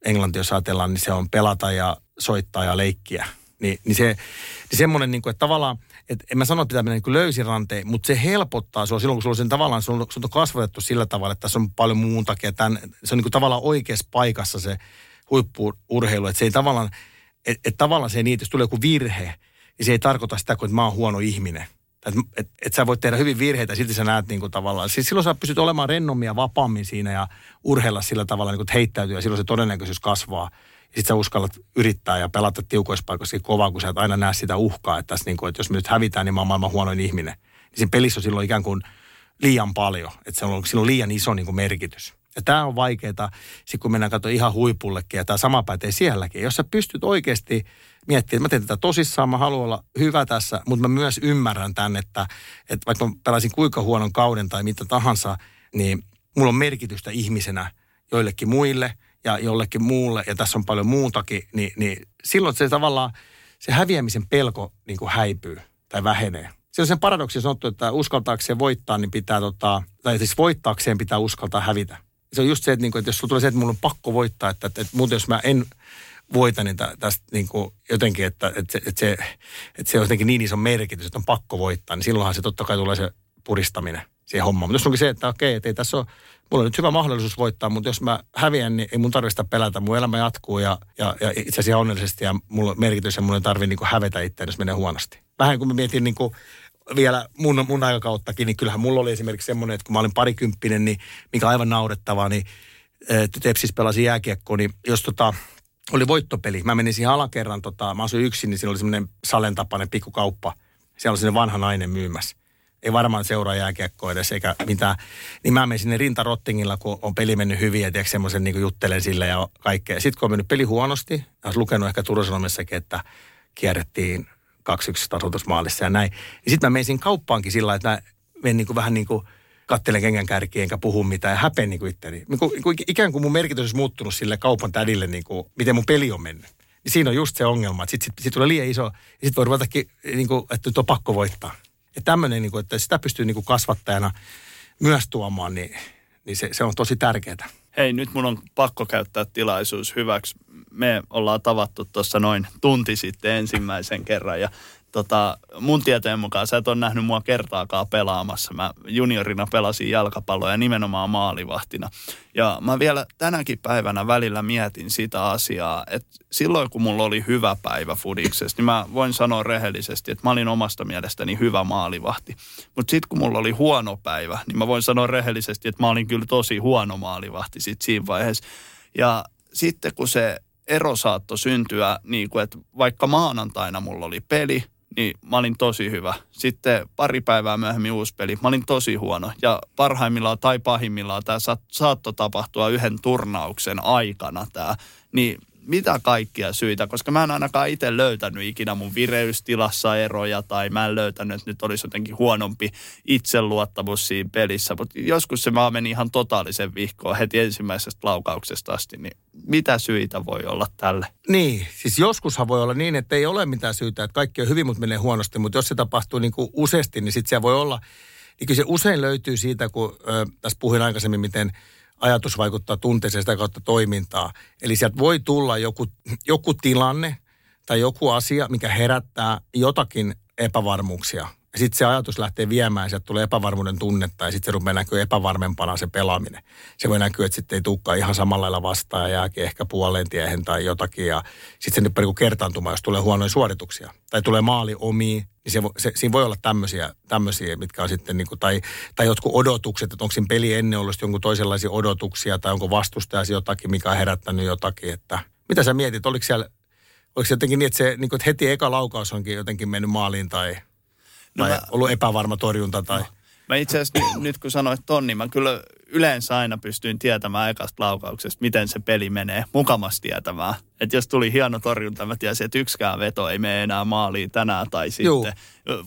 englanti jos ajatellaan, niin se on pelata ja soittaa ja leikkiä. Niin, niin, se, niin semmoinen, niin kuin, että tavallaan, että en mä sano, että pitää mennä niin löysiranteen, mutta se helpottaa sua silloin, kun sulla on sen tavallaan, se on, se on kasvatettu sillä tavalla, että tässä on paljon muun takia. Tämän, se on niin kuin tavallaan oikeassa paikassa se huippu-urheilu, että se ei tavallaan, että et tavallaan se ei niitä, jos tulee joku virhe, niin se ei tarkoita sitä, että mä oon huono ihminen. Että et, et sä voit tehdä hyvin virheitä ja silti sä näet niin kuin tavallaan. Siis silloin sä pystyt olemaan rennommin ja vapaammin siinä ja urheilla sillä tavalla, niin kuin, että heittäytyy ja silloin se todennäköisyys kasvaa. Sitten sä uskallat yrittää ja pelata tiukoissa paikoissa kovaa, kun sä et aina näe sitä uhkaa, että, tässä, niin kuin, että jos me nyt hävitään, niin mä oon maailman huonoin ihminen. Niin siinä pelissä on silloin ikään kuin liian paljon, että se on silloin liian iso niin kuin merkitys. Ja tämä on vaikeaa, sit kun mennään katsomaan ihan huipullekin, ja tämä sama pätee sielläkin. Jos sä pystyt oikeasti miettimään, että mä teen tätä tosissaan, mä haluan olla hyvä tässä, mutta mä myös ymmärrän tämän, että, että vaikka mä pelasin kuinka huonon kauden tai mitä tahansa, niin mulla on merkitystä ihmisenä joillekin muille, ja jollekin muulle, ja tässä on paljon muutakin, niin, niin silloin se tavallaan, se häviämisen pelko niin kuin häipyy tai vähenee. Se on sen paradoksi sanottu, että uskaltaakseen voittaa, niin pitää tota, tai siis voittaakseen pitää uskaltaa hävitä. Se on just se, että, niin kuin, että jos sulla tulee se, että mulla on pakko voittaa, että, että, että muuten jos mä en voita, niin tästä niin kuin jotenkin, että, että, se, että, se, että se on jotenkin niin iso merkitys, että on pakko voittaa, niin silloinhan se totta kai tulee se puristaminen siihen hommaan. Mutta jos onkin se, että okei, että ei tässä ole, mulla on nyt hyvä mahdollisuus voittaa, mutta jos mä häviän, niin ei mun tarvitse pelätä. Mun elämä jatkuu ja, ja, ja itse asiassa onnellisesti ja mulla on merkitys ja mun ei tarvitse niin kuin hävetä itseään, jos menee huonosti. Vähän kun mä mietin niin kuin vielä mun, mun aikakauttakin, niin kyllähän mulla oli esimerkiksi semmoinen, että kun mä olin parikymppinen, niin mikä aivan naurettavaa, niin Tepsis pelasi jääkiekkoa, niin jos tota... oli voittopeli. Mä menin siihen alakerran, tota, mä asuin yksin, niin siinä oli semmoinen salentapainen pikkukauppa. Siellä oli semmoinen vanha nainen myymässä. Ei varmaan seuraa jääkiekkoa edes eikä mitään. Niin mä menin sinne rintarottingilla, kun on peli mennyt hyvin ja tiedätkö semmoisen niin juttelen sille ja kaikkea. Sitten kun on mennyt peli huonosti, mä olis lukenut ehkä Turun Sanomessakin, että kierrettiin kaksi yksi tasoitusmaalissa ja näin. Ja sitten mä menin sinne kauppaankin sillä lailla, että mä menin niin kuin vähän niin kuin kattelen kengän kärkiä, enkä puhu mitään ja häpeän niin kuin itteni. Ikään kuin mun merkitys olisi muuttunut sille kaupan tädille, niin kuin, miten mun peli on mennyt. Ja siinä on just se ongelma, että sitten sit, sit tulee liian iso, ja sitten voi ruvetakin, niin kuin, että nyt on pakko voittaa. Ja tämmöinen, niin kuin, että sitä pystyy niin kuin kasvattajana myös tuomaan, niin, niin se, se on tosi tärkeää. Hei, nyt mun on pakko käyttää tilaisuus hyväksi. Me ollaan tavattu tuossa noin tunti sitten ensimmäisen kerran ja Tota, mun tietojen mukaan sä et ole nähnyt mua kertaakaan pelaamassa. Mä juniorina pelasin jalkapalloa ja nimenomaan maalivahtina. Ja mä vielä tänäkin päivänä välillä mietin sitä asiaa, että silloin kun mulla oli hyvä päivä fudiksessa, niin mä voin sanoa rehellisesti, että mä olin omasta mielestäni hyvä maalivahti. Mutta sitten kun mulla oli huono päivä, niin mä voin sanoa rehellisesti, että mä olin kyllä tosi huono maalivahti sit siinä vaiheessa. Ja sitten kun se ero saattoi syntyä, niin kun, että vaikka maanantaina mulla oli peli, niin mä olin tosi hyvä. Sitten pari päivää myöhemmin uusi peli. Mä olin tosi huono. Ja parhaimmillaan tai pahimmillaan tämä saattoi tapahtua yhden turnauksen aikana tämä. Niin mitä kaikkia syitä? Koska mä en ainakaan itse löytänyt ikinä mun vireystilassa eroja tai mä en löytänyt, että nyt olisi jotenkin huonompi itseluottamus siinä pelissä. Mutta joskus se mä meni ihan totaalisen vihkoon heti ensimmäisestä laukauksesta asti. Niin mitä syitä voi olla tälle? Niin, siis joskushan voi olla niin, että ei ole mitään syytä, että kaikki on hyvin, mutta menee huonosti. Mutta jos se tapahtuu niin kuin useasti, niin sitten siellä voi olla. Niin kyllä se usein löytyy siitä, kun äh, tässä puhuin aikaisemmin, miten ajatus vaikuttaa tunteeseen sitä kautta toimintaa. Eli sieltä voi tulla joku, joku tilanne tai joku asia, mikä herättää jotakin epävarmuuksia. Ja sitten se ajatus lähtee viemään, sieltä tulee epävarmuuden tunnetta ja sitten se rupeaa näkyä epävarmempana se pelaaminen. Se voi näkyä, että sitten ei tulekaan ihan samalla lailla vastaan ja jääkin ehkä puoleen tiehen tai jotakin. Ja sitten se nyt niin kuin kertaantumaan, jos tulee huonoja suorituksia tai tulee maali omiin. Niin se, se, siinä voi olla tämmöisiä, tämmöisiä mitkä on sitten, niin kuin, tai, tai jotkut odotukset, että onko siinä peli ennen ollut jonkun toisenlaisia odotuksia, tai onko vastustajasi jotakin, mikä on herättänyt jotakin, että mitä sä mietit, oliko siellä, oliko se jotenkin niin, että, se, niin kuin, että heti eka laukaus onkin jotenkin mennyt maaliin, tai, no tai mä, ollut epävarma torjunta, tai... No. Mä itse asiassa n- nyt kun sanoit ton, niin mä kyllä yleensä aina pystyin tietämään ekasta laukauksesta, miten se peli menee, mukamas tietämään. Että jos tuli hieno torjunta, mä tiesin, että yksikään veto ei mene enää maaliin tänään, tai sitten Juu.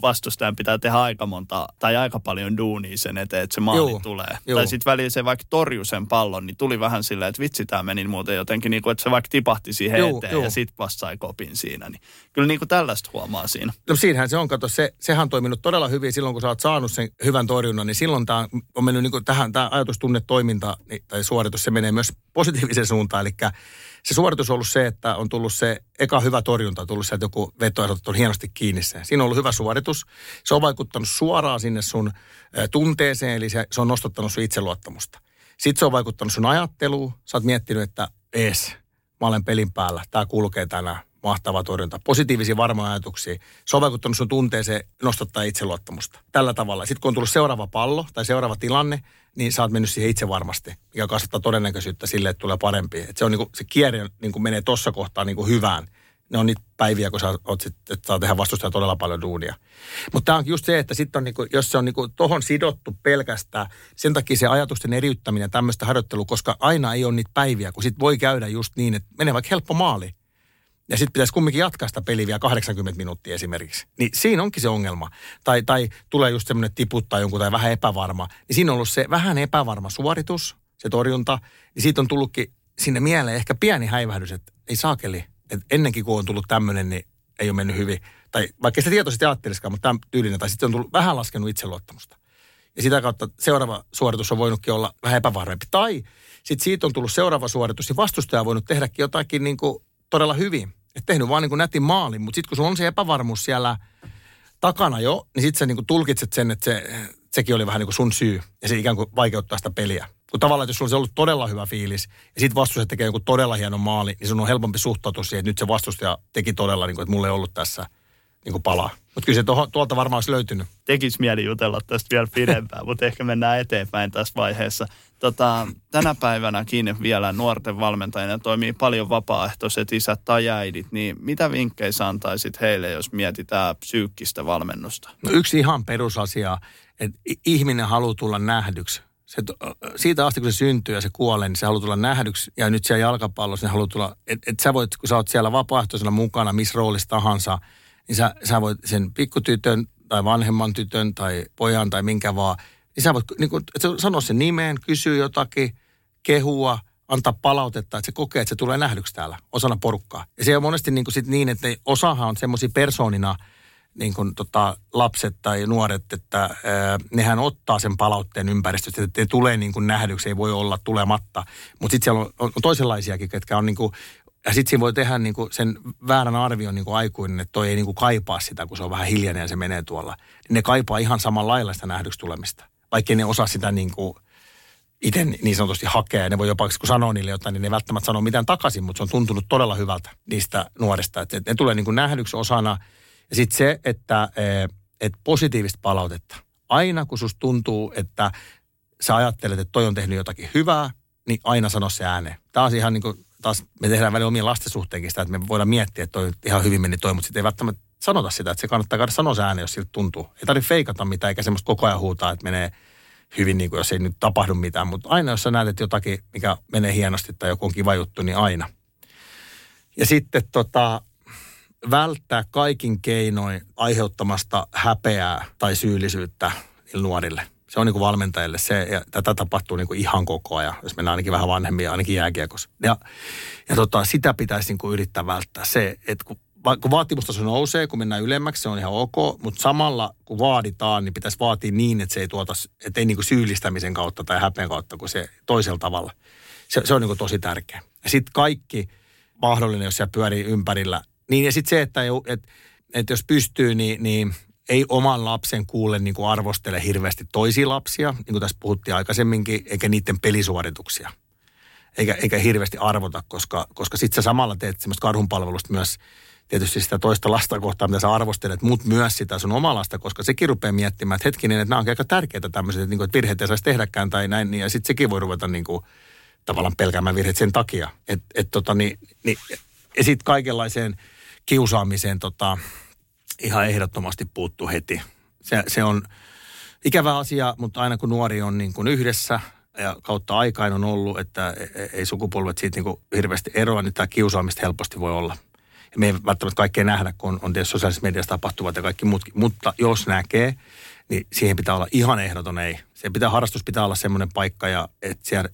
vastustajan pitää tehdä aika monta, tai aika paljon duunia sen eteen, että se maali Juu. tulee. Juu. Tai sitten väliin se vaikka torju sen pallon, niin tuli vähän silleen, että vitsi, tää meni muuten jotenkin, niin kuin, että se vaikka tipahti siihen Juu. eteen, Juu. ja sitten vasta sai kopin siinä. Niin. Kyllä niin kuin tällaista huomaa siinä. No siinähän se on, kato, se, sehän on toiminut todella hyvin silloin, kun sä oot saanut sen hyvän torjunnan, niin silloin tää on mennyt niin kuin tähän, tää ajatus, tunne, toiminta tai suoritus, se menee myös positiiviseen suuntaan, eli se suoritus on ollut se, että on tullut se eka hyvä torjunta, on tullut se, että joku veto on otettu hienosti kiinni sen. Siinä on ollut hyvä suoritus. Se on vaikuttanut suoraan sinne sun tunteeseen, eli se, se on nostattanut sun itseluottamusta. Sitten se on vaikuttanut sun ajatteluun. Sä oot miettinyt, että ees, mä olen pelin päällä, tää kulkee tänään, mahtava torjunta. Positiivisia varmoja ajatuksia. Se on vaikuttanut sun tunteeseen, nostattaa itseluottamusta. Tällä tavalla. Sitten kun on tullut seuraava pallo tai seuraava tilanne, niin sä oot mennyt siihen itse varmasti, mikä kasvattaa todennäköisyyttä sille, että tulee parempi. Et se on niinku, se kierre niinku menee tuossa kohtaa niinku hyvään. Ne on niitä päiviä, kun sä oot sit, että saa tehdä vastustajan todella paljon duunia. Mutta tämä on just se, että sit on niinku, jos se on niinku tohon sidottu pelkästään, sen takia se ajatusten eriyttäminen ja tämmöistä harjoittelua, koska aina ei ole niitä päiviä, kun sit voi käydä just niin, että menee vaikka helppo maali. Ja sitten pitäisi kumminkin jatkaa sitä peliä vielä kahdeksankymmentä minuuttia esimerkiksi. Niin siinä onkin se ongelma. Tai, tai tulee just semmoinen tiputtaa jonkun tai vähän epävarma. Niin siinä on ollut se vähän epävarma suoritus, se torjunta. Niin siitä on tullutkin sinne mieleen ehkä pieni häivähdys, että ei saakeli. Että ennenkin kun on tullut tämmöinen, niin ei ole mennyt hyvin. Tai vaikka sitä tietoisesti ajattelisikaan, mutta tämän tyylinen. Tai sitten on tullut vähän laskenut itseluottamusta. Ja sitä kautta seuraava suoritus on voinutkin olla vähän epävarmempi. Tai sitten siitä on tullut seuraava suoritus, niin vastustaja on voinut tehdäkin jotakin niin kuin todella hyvin. Et tehnyt vaan niin kuin nätin maalin, mutta sitten kun sulla on se epävarmuus siellä takana jo, niin sitten sä niin kuin tulkitset sen, että se, sekin oli vähän niin kuin sun syy. Ja se ikään kuin vaikeuttaa sitä peliä. Kun tavallaan, että jos sulla olisi ollut todella hyvä fiilis, ja sitten vastustaja tekee joku todella hieno maali, niin sun on helpompi suhtautua siihen, että nyt se vastustaja teki todella, niin kuin, että mulla ei ollut tässä niin kuin palaa. Mutta kyllä se toho, tuolta varmaan olisi löytynyt. Tekis mieli jutella tästä vielä pidempään, mutta ehkä mennään eteenpäin tässä vaiheessa. Tota, tänä päivänäkin vielä nuorten valmentajina toimii paljon vapaaehtoiset isät tai äidit, niin mitä vinkkejä antaisit heille, jos mietitään psyykkistä valmennusta? No yksi ihan perusasia, että ihminen haluaa tulla nähdyksi. Se, siitä asti, kun se syntyy ja se kuolee, niin se haluaa tulla nähdyksi. Ja nyt siellä jalkapallossa ne haluaa tulla, että et sä voit, kun sä oot siellä vapaaehtoisena mukana, missä roolissa tahansa, niin sä, sä voit sen pikkutytön tai vanhemman tytön tai pojan tai minkä vaan, niin sä voit niin kun, että sanoa sen nimeen, kysyä jotakin, kehua, antaa palautetta, että se kokee, että se tulee nähdyksi täällä osana porukkaa. Ja se on monesti niin, sit niin että osahan on semmoisia persoonina, niin kuin tota, lapset tai nuoret, että ää, nehän ottaa sen palautteen ympäristöstä, että ne tulee niin kuin nähdyksi, ei voi olla tulematta. Mutta sitten siellä on, on toisenlaisiakin, ketkä on niin kuin, ja sitten siinä voi tehdä niinku sen väärän arvion niinku aikuinen, että toi ei niinku kaipaa sitä, kun se on vähän hiljainen ja se menee tuolla. Ne kaipaa ihan samanlailla sitä nähdyksi tulemista, vaikkei ne osaa sitä niinku itse niin sanotusti hakea. Ne voi jopa, kun sanoo niille jotain, niin ne välttämättä sanoo mitään takaisin, mutta se on tuntunut todella hyvältä niistä nuorista. Et ne tulee niinku nähdyksi osana. Ja sitten se, että et positiivista palautetta. Aina kun susta tuntuu, että sä ajattelet, että toi on tehnyt jotakin hyvää, niin aina sano se ääneen. Tämä on ihan niin kuin taas me tehdään välillä omien lasten suhteenkin sitä, että me voidaan miettiä, että toi ihan hyvin meni toi, mutta sitten ei välttämättä sanota sitä, että se kannattaa käydä sanoa se ääneen, jos siltä tuntuu. Ei tarvitse feikata mitään, eikä semmoista koko ajan huutaa, että menee hyvin, niin kuin jos ei nyt tapahdu mitään, mutta aina jos sä näet jotakin, mikä menee hienosti tai joku on kiva juttu, niin aina. Ja sitten tota, välttää kaikin keinoin aiheuttamasta häpeää tai syyllisyyttä niille nuorille. Se on niin kuin valmentajille se, ja tätä tapahtuu niin kuin ihan koko ajan, jos mennään ainakin vähän vanhemmia, ainakin jääkiekossa. Ja, ja tota, sitä pitäisi niin kuin yrittää välttää. Se, että kun, va- kun vaatimustaso nousee, kun mennään ylemmäksi, se on ihan ok, mutta samalla kun vaaditaan, niin pitäisi vaatia niin, että se ei tuota, että ei niin kuin syyllistämisen kautta tai häpeän kautta, kuin se toisella tavalla. Se, se on niin kuin tosi tärkeä. Ja sitten kaikki mahdollinen, jos siellä pyörii ympärillä. Niin ja sitten se, että, ei, että, että jos pystyy, niin... niin ei oman lapsen kuule niin kuin arvostele hirveästi toisia lapsia, niin kuin tässä puhuttiin aikaisemminkin, eikä niiden pelisuorituksia. Eikä, eikä hirveästi arvota, koska, koska sitten sä samalla teet semmoista karhunpalvelusta myös tietysti sitä toista lasta kohtaa, mitä sä arvostelet, mutta myös sitä sun omaa lasta, koska sekin rupeaa miettimään, että hetkinen, että nämä on aika tärkeitä tämmöiset, että, niin kuin, että virheitä ei saisi tehdäkään tai näin, niin ja sitten sekin voi ruveta niin kuin, tavallaan pelkäämään virheet sen takia. Et, et, tota, niin, niin, ja sitten kaikenlaiseen kiusaamiseen tota... Ihan ehdottomasti puuttuu heti. Se, se on, ikävä asia, mutta aina kun nuori on niin kuin yhdessä ja kautta aikaan on ollut, että ei sukupolvet siitä niin kuin hirveästi eroa, niin tämä kiusaamista helposti voi olla. Ja me ei välttämättä kaikkea nähdä, kun on, on tietysti sosiaalisessa mediassa tapahtuvat ja kaikki muutkin, mutta jos näkee, niin siihen pitää olla ihan ehdoton ei. Se pitää, harrastus pitää olla semmoinen paikka, ja että siellä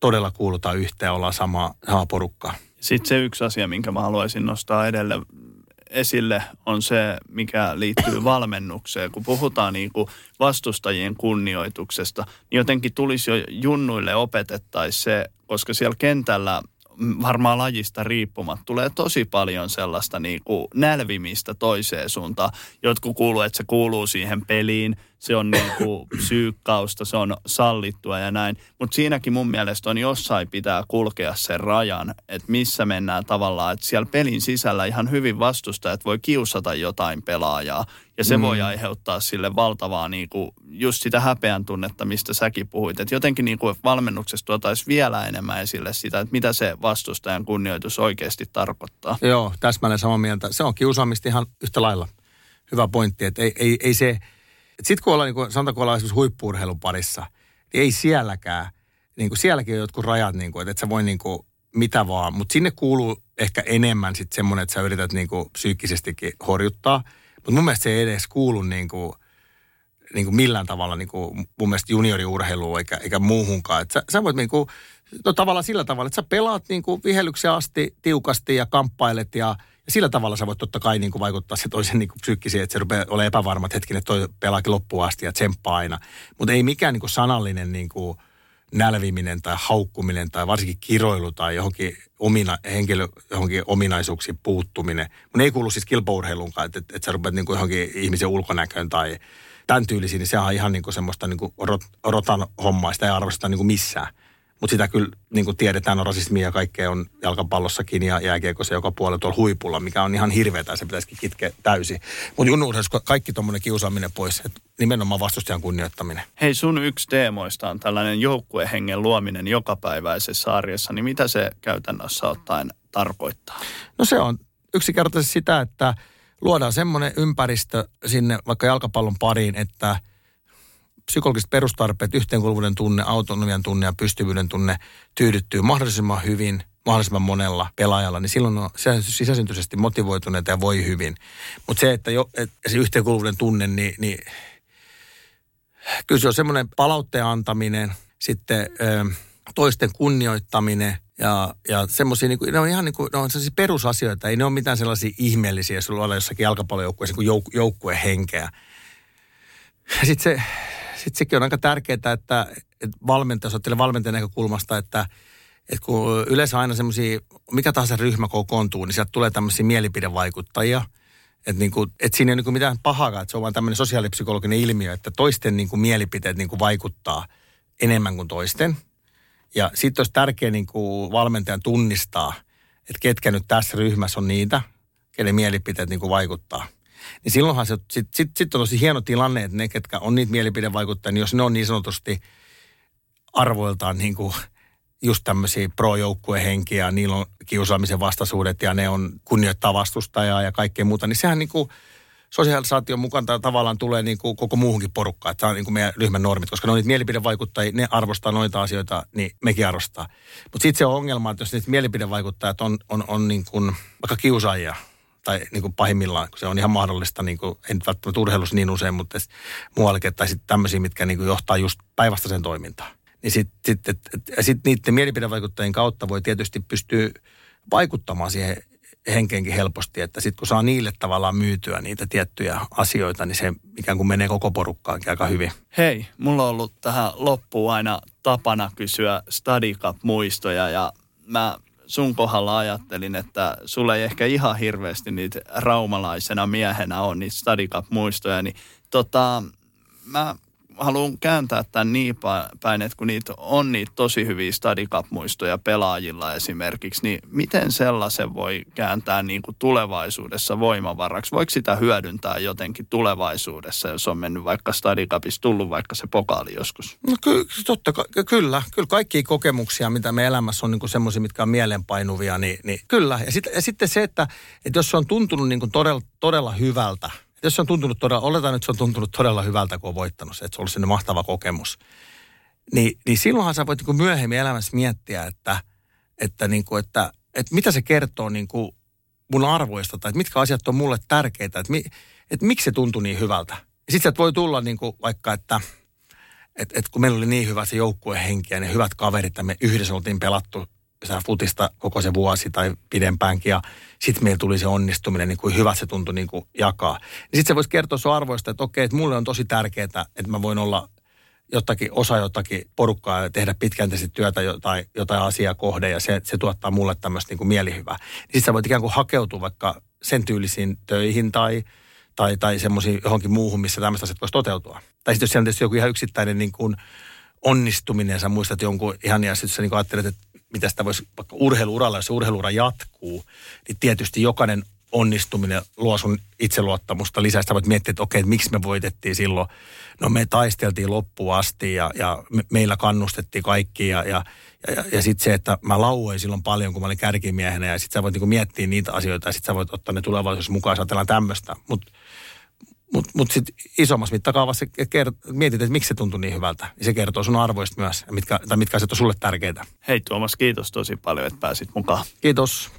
todella kuulutaan yhteen ja ollaan samaa, samaa porukkaa. Sitten se yksi asia, minkä mä haluaisin nostaa edelle esille, on se, mikä liittyy valmennukseen. Kun puhutaan niin kuin vastustajien kunnioituksesta, niin jotenkin tulisi jo junnuille opetettaisiin se, koska siellä kentällä varmaan lajista riippumatta tulee tosi paljon sellaista niin kuin nälvimistä toiseen suuntaan. Jotkut kuuluu, että se kuuluu siihen peliin, se on niin kuin syykkausta, se on sallittua ja näin. Mutta siinäkin mun mielestä on jossain pitää kulkea sen rajan, että missä mennään tavallaan, että siellä pelin sisällä ihan hyvin vastustajat voi kiusata jotain pelaajaa. Ja se mm. voi aiheuttaa sille valtavaa niin kuin just sitä häpeän tunnetta, mistä säkin puhuit. Että jotenkin niin kuin valmennuksessa tuotaisiin vielä enemmän esille sitä, että mitä se vastustajan kunnioitus oikeasti tarkoittaa. Joo, täsmälleen samaa mieltä. Se on kiusaamista ihan yhtä lailla. Hyvä pointti, että ei, ei, ei se... Sitten kun ollaan, niin kuin, sanotaan, kun ollaan esimerkiksi huippu-urheilun parissa, niin ei sielläkään, niin kuin sielläkin on jotkut rajat, niin kuin, että et sä voi niin kuin, mitä vaan, mutta sinne kuuluu ehkä enemmän sitten semmoinen, että sä yrität niin kuin, psyykkisestikin horjuttaa, mutta mun mielestä se ei edes kuulu niin kuin, niin kuin millään tavalla niin kuin, mun mielestä junioriurheiluun eikä, eikä muuhunkaan. Sä, sä voit niin kuin, no, tavallaan sillä tavalla, että sä pelaat niin kuin, vihellykseen asti tiukasti ja kamppailet ja Ja sillä tavalla sä voit totta kai niin kuin vaikuttaa se toisen niin kuin psyykkisiin, että se rupeaa olemaan epävarma, että hetkinen, toi pelaakin loppuun asti ja tsemppaa aina. Mutta ei mikään niin kuin sanallinen niin kuin nälviminen tai haukkuminen tai varsinkin kiroilu tai johonkin, omina, henkilö, johonkin ominaisuuksiin puuttuminen. Mun ei kuulu siis kilpaurheiluunkaan, että, että sä rupeat niin kuin johonkin ihmisen ulkonäköön tai tämän tyylisiin, niin sehän on ihan niin kuin semmoista niin kuin rot, rotan hommaa, sitä ei arvosteta niin kuin missään. Mutta sitä kyllä, niin kuin tiedetään, on rasismia ja kaikkea on jalkapallossakin ja jääkiekossa joka puolella tuolla huipulla, mikä on ihan hirveätä ja se pitäisikin kitkeä täysin. Mutta junnuudessa kaikki tuommoinen kiusaaminen pois, että nimenomaan vastustajan kunnioittaminen. Hei, sun yksi teemoista on tällainen joukkuehengen luominen jokapäiväisessä arjessa, niin mitä se käytännössä ottaen tarkoittaa? No se on yksinkertaisesti sitä, että luodaan semmoinen ympäristö sinne vaikka jalkapallon pariin, että psykologiset perustarpeet, yhteenkuuluvuuden tunne, autonomian tunne ja pystyvyyden tunne tyydyttyy mahdollisimman hyvin, mahdollisimman monella pelaajalla, niin silloin on sisäsyntyisesti motivoituneita ja voi hyvin. Mutta se, että jo, et se yhteenkuuluvuuden tunne, niin, niin kyllä se on semmoinen palautteen antaminen, sitten ö, toisten kunnioittaminen ja, ja semmoisia, niin ne on ihan niin kuin, ne on sellaisia perusasioita, ei ne ole mitään sellaisia ihmeellisiä, jos sulla on jossakin jalkapallojoukkueessa niin jouk- joukkuehenkeä. Sitten se... Sitten sekin on aika tärkeää, että, että valmentaja, jos ajattelee valmentajan näkökulmasta, että, että kun yleensä aina semmoisia, mikä tahansa ryhmä kokoontuu, niin sieltä tulee tämmöisiä mielipidevaikuttajia. Että, niin kuin, että siinä ei ole niin mitään pahaa, että se on vaan tämmöinen sosiaalipsykologinen ilmiö, että toisten niin kuin mielipiteet niin kuin vaikuttaa enemmän kuin toisten. Ja sitten olisi tärkeää niin kuin valmentajan tunnistaa, että ketkä nyt tässä ryhmässä on niitä, kenen mielipiteet niin kuin vaikuttaa. Niin silloinhan se sitten sit, sit on tosi hieno tilanne, että ne, ketkä on niitä mielipidevaikuttajia, niin jos ne on niin sanotusti arvoiltaan niin kuin just tämmöisiä pro-joukkuehenkiä, niillä on kiusaamisen vastaisuudet ja ne on kunnioittaa vastustajaa ja kaikkea muuta, niin sehän niin kuin sosialisaation mukaan tavallaan tulee niin kuin koko muuhunkin porukkaan, että tämä on niin kuin meidän ryhmän normit, koska ne on niitä mielipidevaikuttajia, ne arvostaa noita asioita, niin mekin arvostaa. Mutta sitten se on ongelma, että jos niitä mielipidevaikuttajat on, on, on niin kuin vaikka kiusaajia, tai niin kuin pahimmillaan, kun se on ihan mahdollista, niin kuin, ei nyt välttämättä urheilussa niin usein, mutta muuallakin, tai sitten tämmöisiä, mitkä niin kuin johtaa just päinvastaiseen toimintaan. Niin sitten sit, et, et, sit niiden mielipidevaikuttajien kautta voi tietysti pystyä vaikuttamaan siihen henkeenkin helposti, että sitten kun saa niille tavallaan myytyä niitä tiettyjä asioita, niin se ikään kuin menee koko porukkaankin aika hyvin. Hei, mulla on ollut tähän loppuun aina tapana kysyä Stadikap-muistoja, ja mä... Sun kohdalla ajattelin, että sulla ei ehkä ihan hirveästi niitä raumalaisena miehenä ole niitä Stadikap-muistoja, niin tota, mä haluan kääntää tämän niin päin, että kun niitä on niitä tosi hyviä Stadikap-muistoja pelaajilla esimerkiksi, niin miten sellaisen voi kääntää niin kuin tulevaisuudessa voimavaraksi? Voiko sitä hyödyntää jotenkin tulevaisuudessa, jos on mennyt vaikka Stadikapissa, tullut vaikka se pokaali joskus? No ky- totta, ky- kyllä. Kyllä kaikkia kokemuksia, mitä me elämässä on niin kuin semmoisia, mitkä on mielenpainuvia, niin, niin kyllä. Ja, sit, ja sitten se, että, että jos se on tuntunut niin kuin todella, todella hyvältä, jos se on tuntunut todella, oletan, että se on tuntunut todella hyvältä, kun on voittanut se, että se on ollut sinne mahtava kokemus, niin, niin silloinhan sä voit niin kuin myöhemmin elämässä miettiä, että, että, niin kuin, että, että mitä se kertoo niin kuin mun arvoista, tai että mitkä asiat on mulle tärkeitä, että, mi, että miksi se tuntui niin hyvältä. Ja sitten voi tulla niin kuin vaikka, että et, et kun meillä oli niin hyvä se joukkuehenki ja ne hyvät kaverit, ja me yhdessä oltiin pelattu sitä futista koko se vuosi tai pidempäänkin, ja sitten meillä tuli se onnistuminen, niin kuin hyvä se tuntui niin kuin jakaa. Niin sitten se voisi kertoa sun arvoista, että okei, että mulle on tosi tärkeää, että mä voin olla jotakin, osa jotakin porukkaa ja tehdä pitkänteisesti työtä jotain, jotain asiaa kohde, ja se, se tuottaa mulle tämmöistä niin kuin mielihyvää. Niin sitten sä voit ikään kuin hakeutua vaikka sen tyylisiin töihin tai tai, tai semmoisiin johonkin muuhun, missä tämmöistä asiat voisi toteutua. Tai sitten jos siellä on tietysti joku ihan yksittäinen niin kuin onnistuminen, sä muistat jonkun ihan, ja sitten sä niin ajattelet, että mitä sitä voisi vaikka urheiluuralla, jos se urheiluura jatkuu, niin tietysti jokainen onnistuminen luo sun itseluottamusta lisää. Sä voit miettiä, että okei, että miksi me voitettiin silloin. No me taisteltiin loppuun asti, ja, ja me, meillä kannustettiin kaikki, ja, ja, ja, ja sitten se, että mä lauoin silloin paljon, kun mä olin kärkimiehenä, ja sitten sä voit niin kuin miettiä niitä asioita, ja sitten sä voit ottaa ne tulevaisuus mukaan, ja ajatellaan tämmöistä. Mutta Mutta mut sitten isommassa mittakaavassa kert- mietit, että miksi se tuntui niin hyvältä. Ja se kertoo sun arvoista myös, mitkä, tai mitkä asiat on sulle tärkeitä. Hei Tuomas, kiitos tosi paljon, että pääsit mukaan. Kiitos.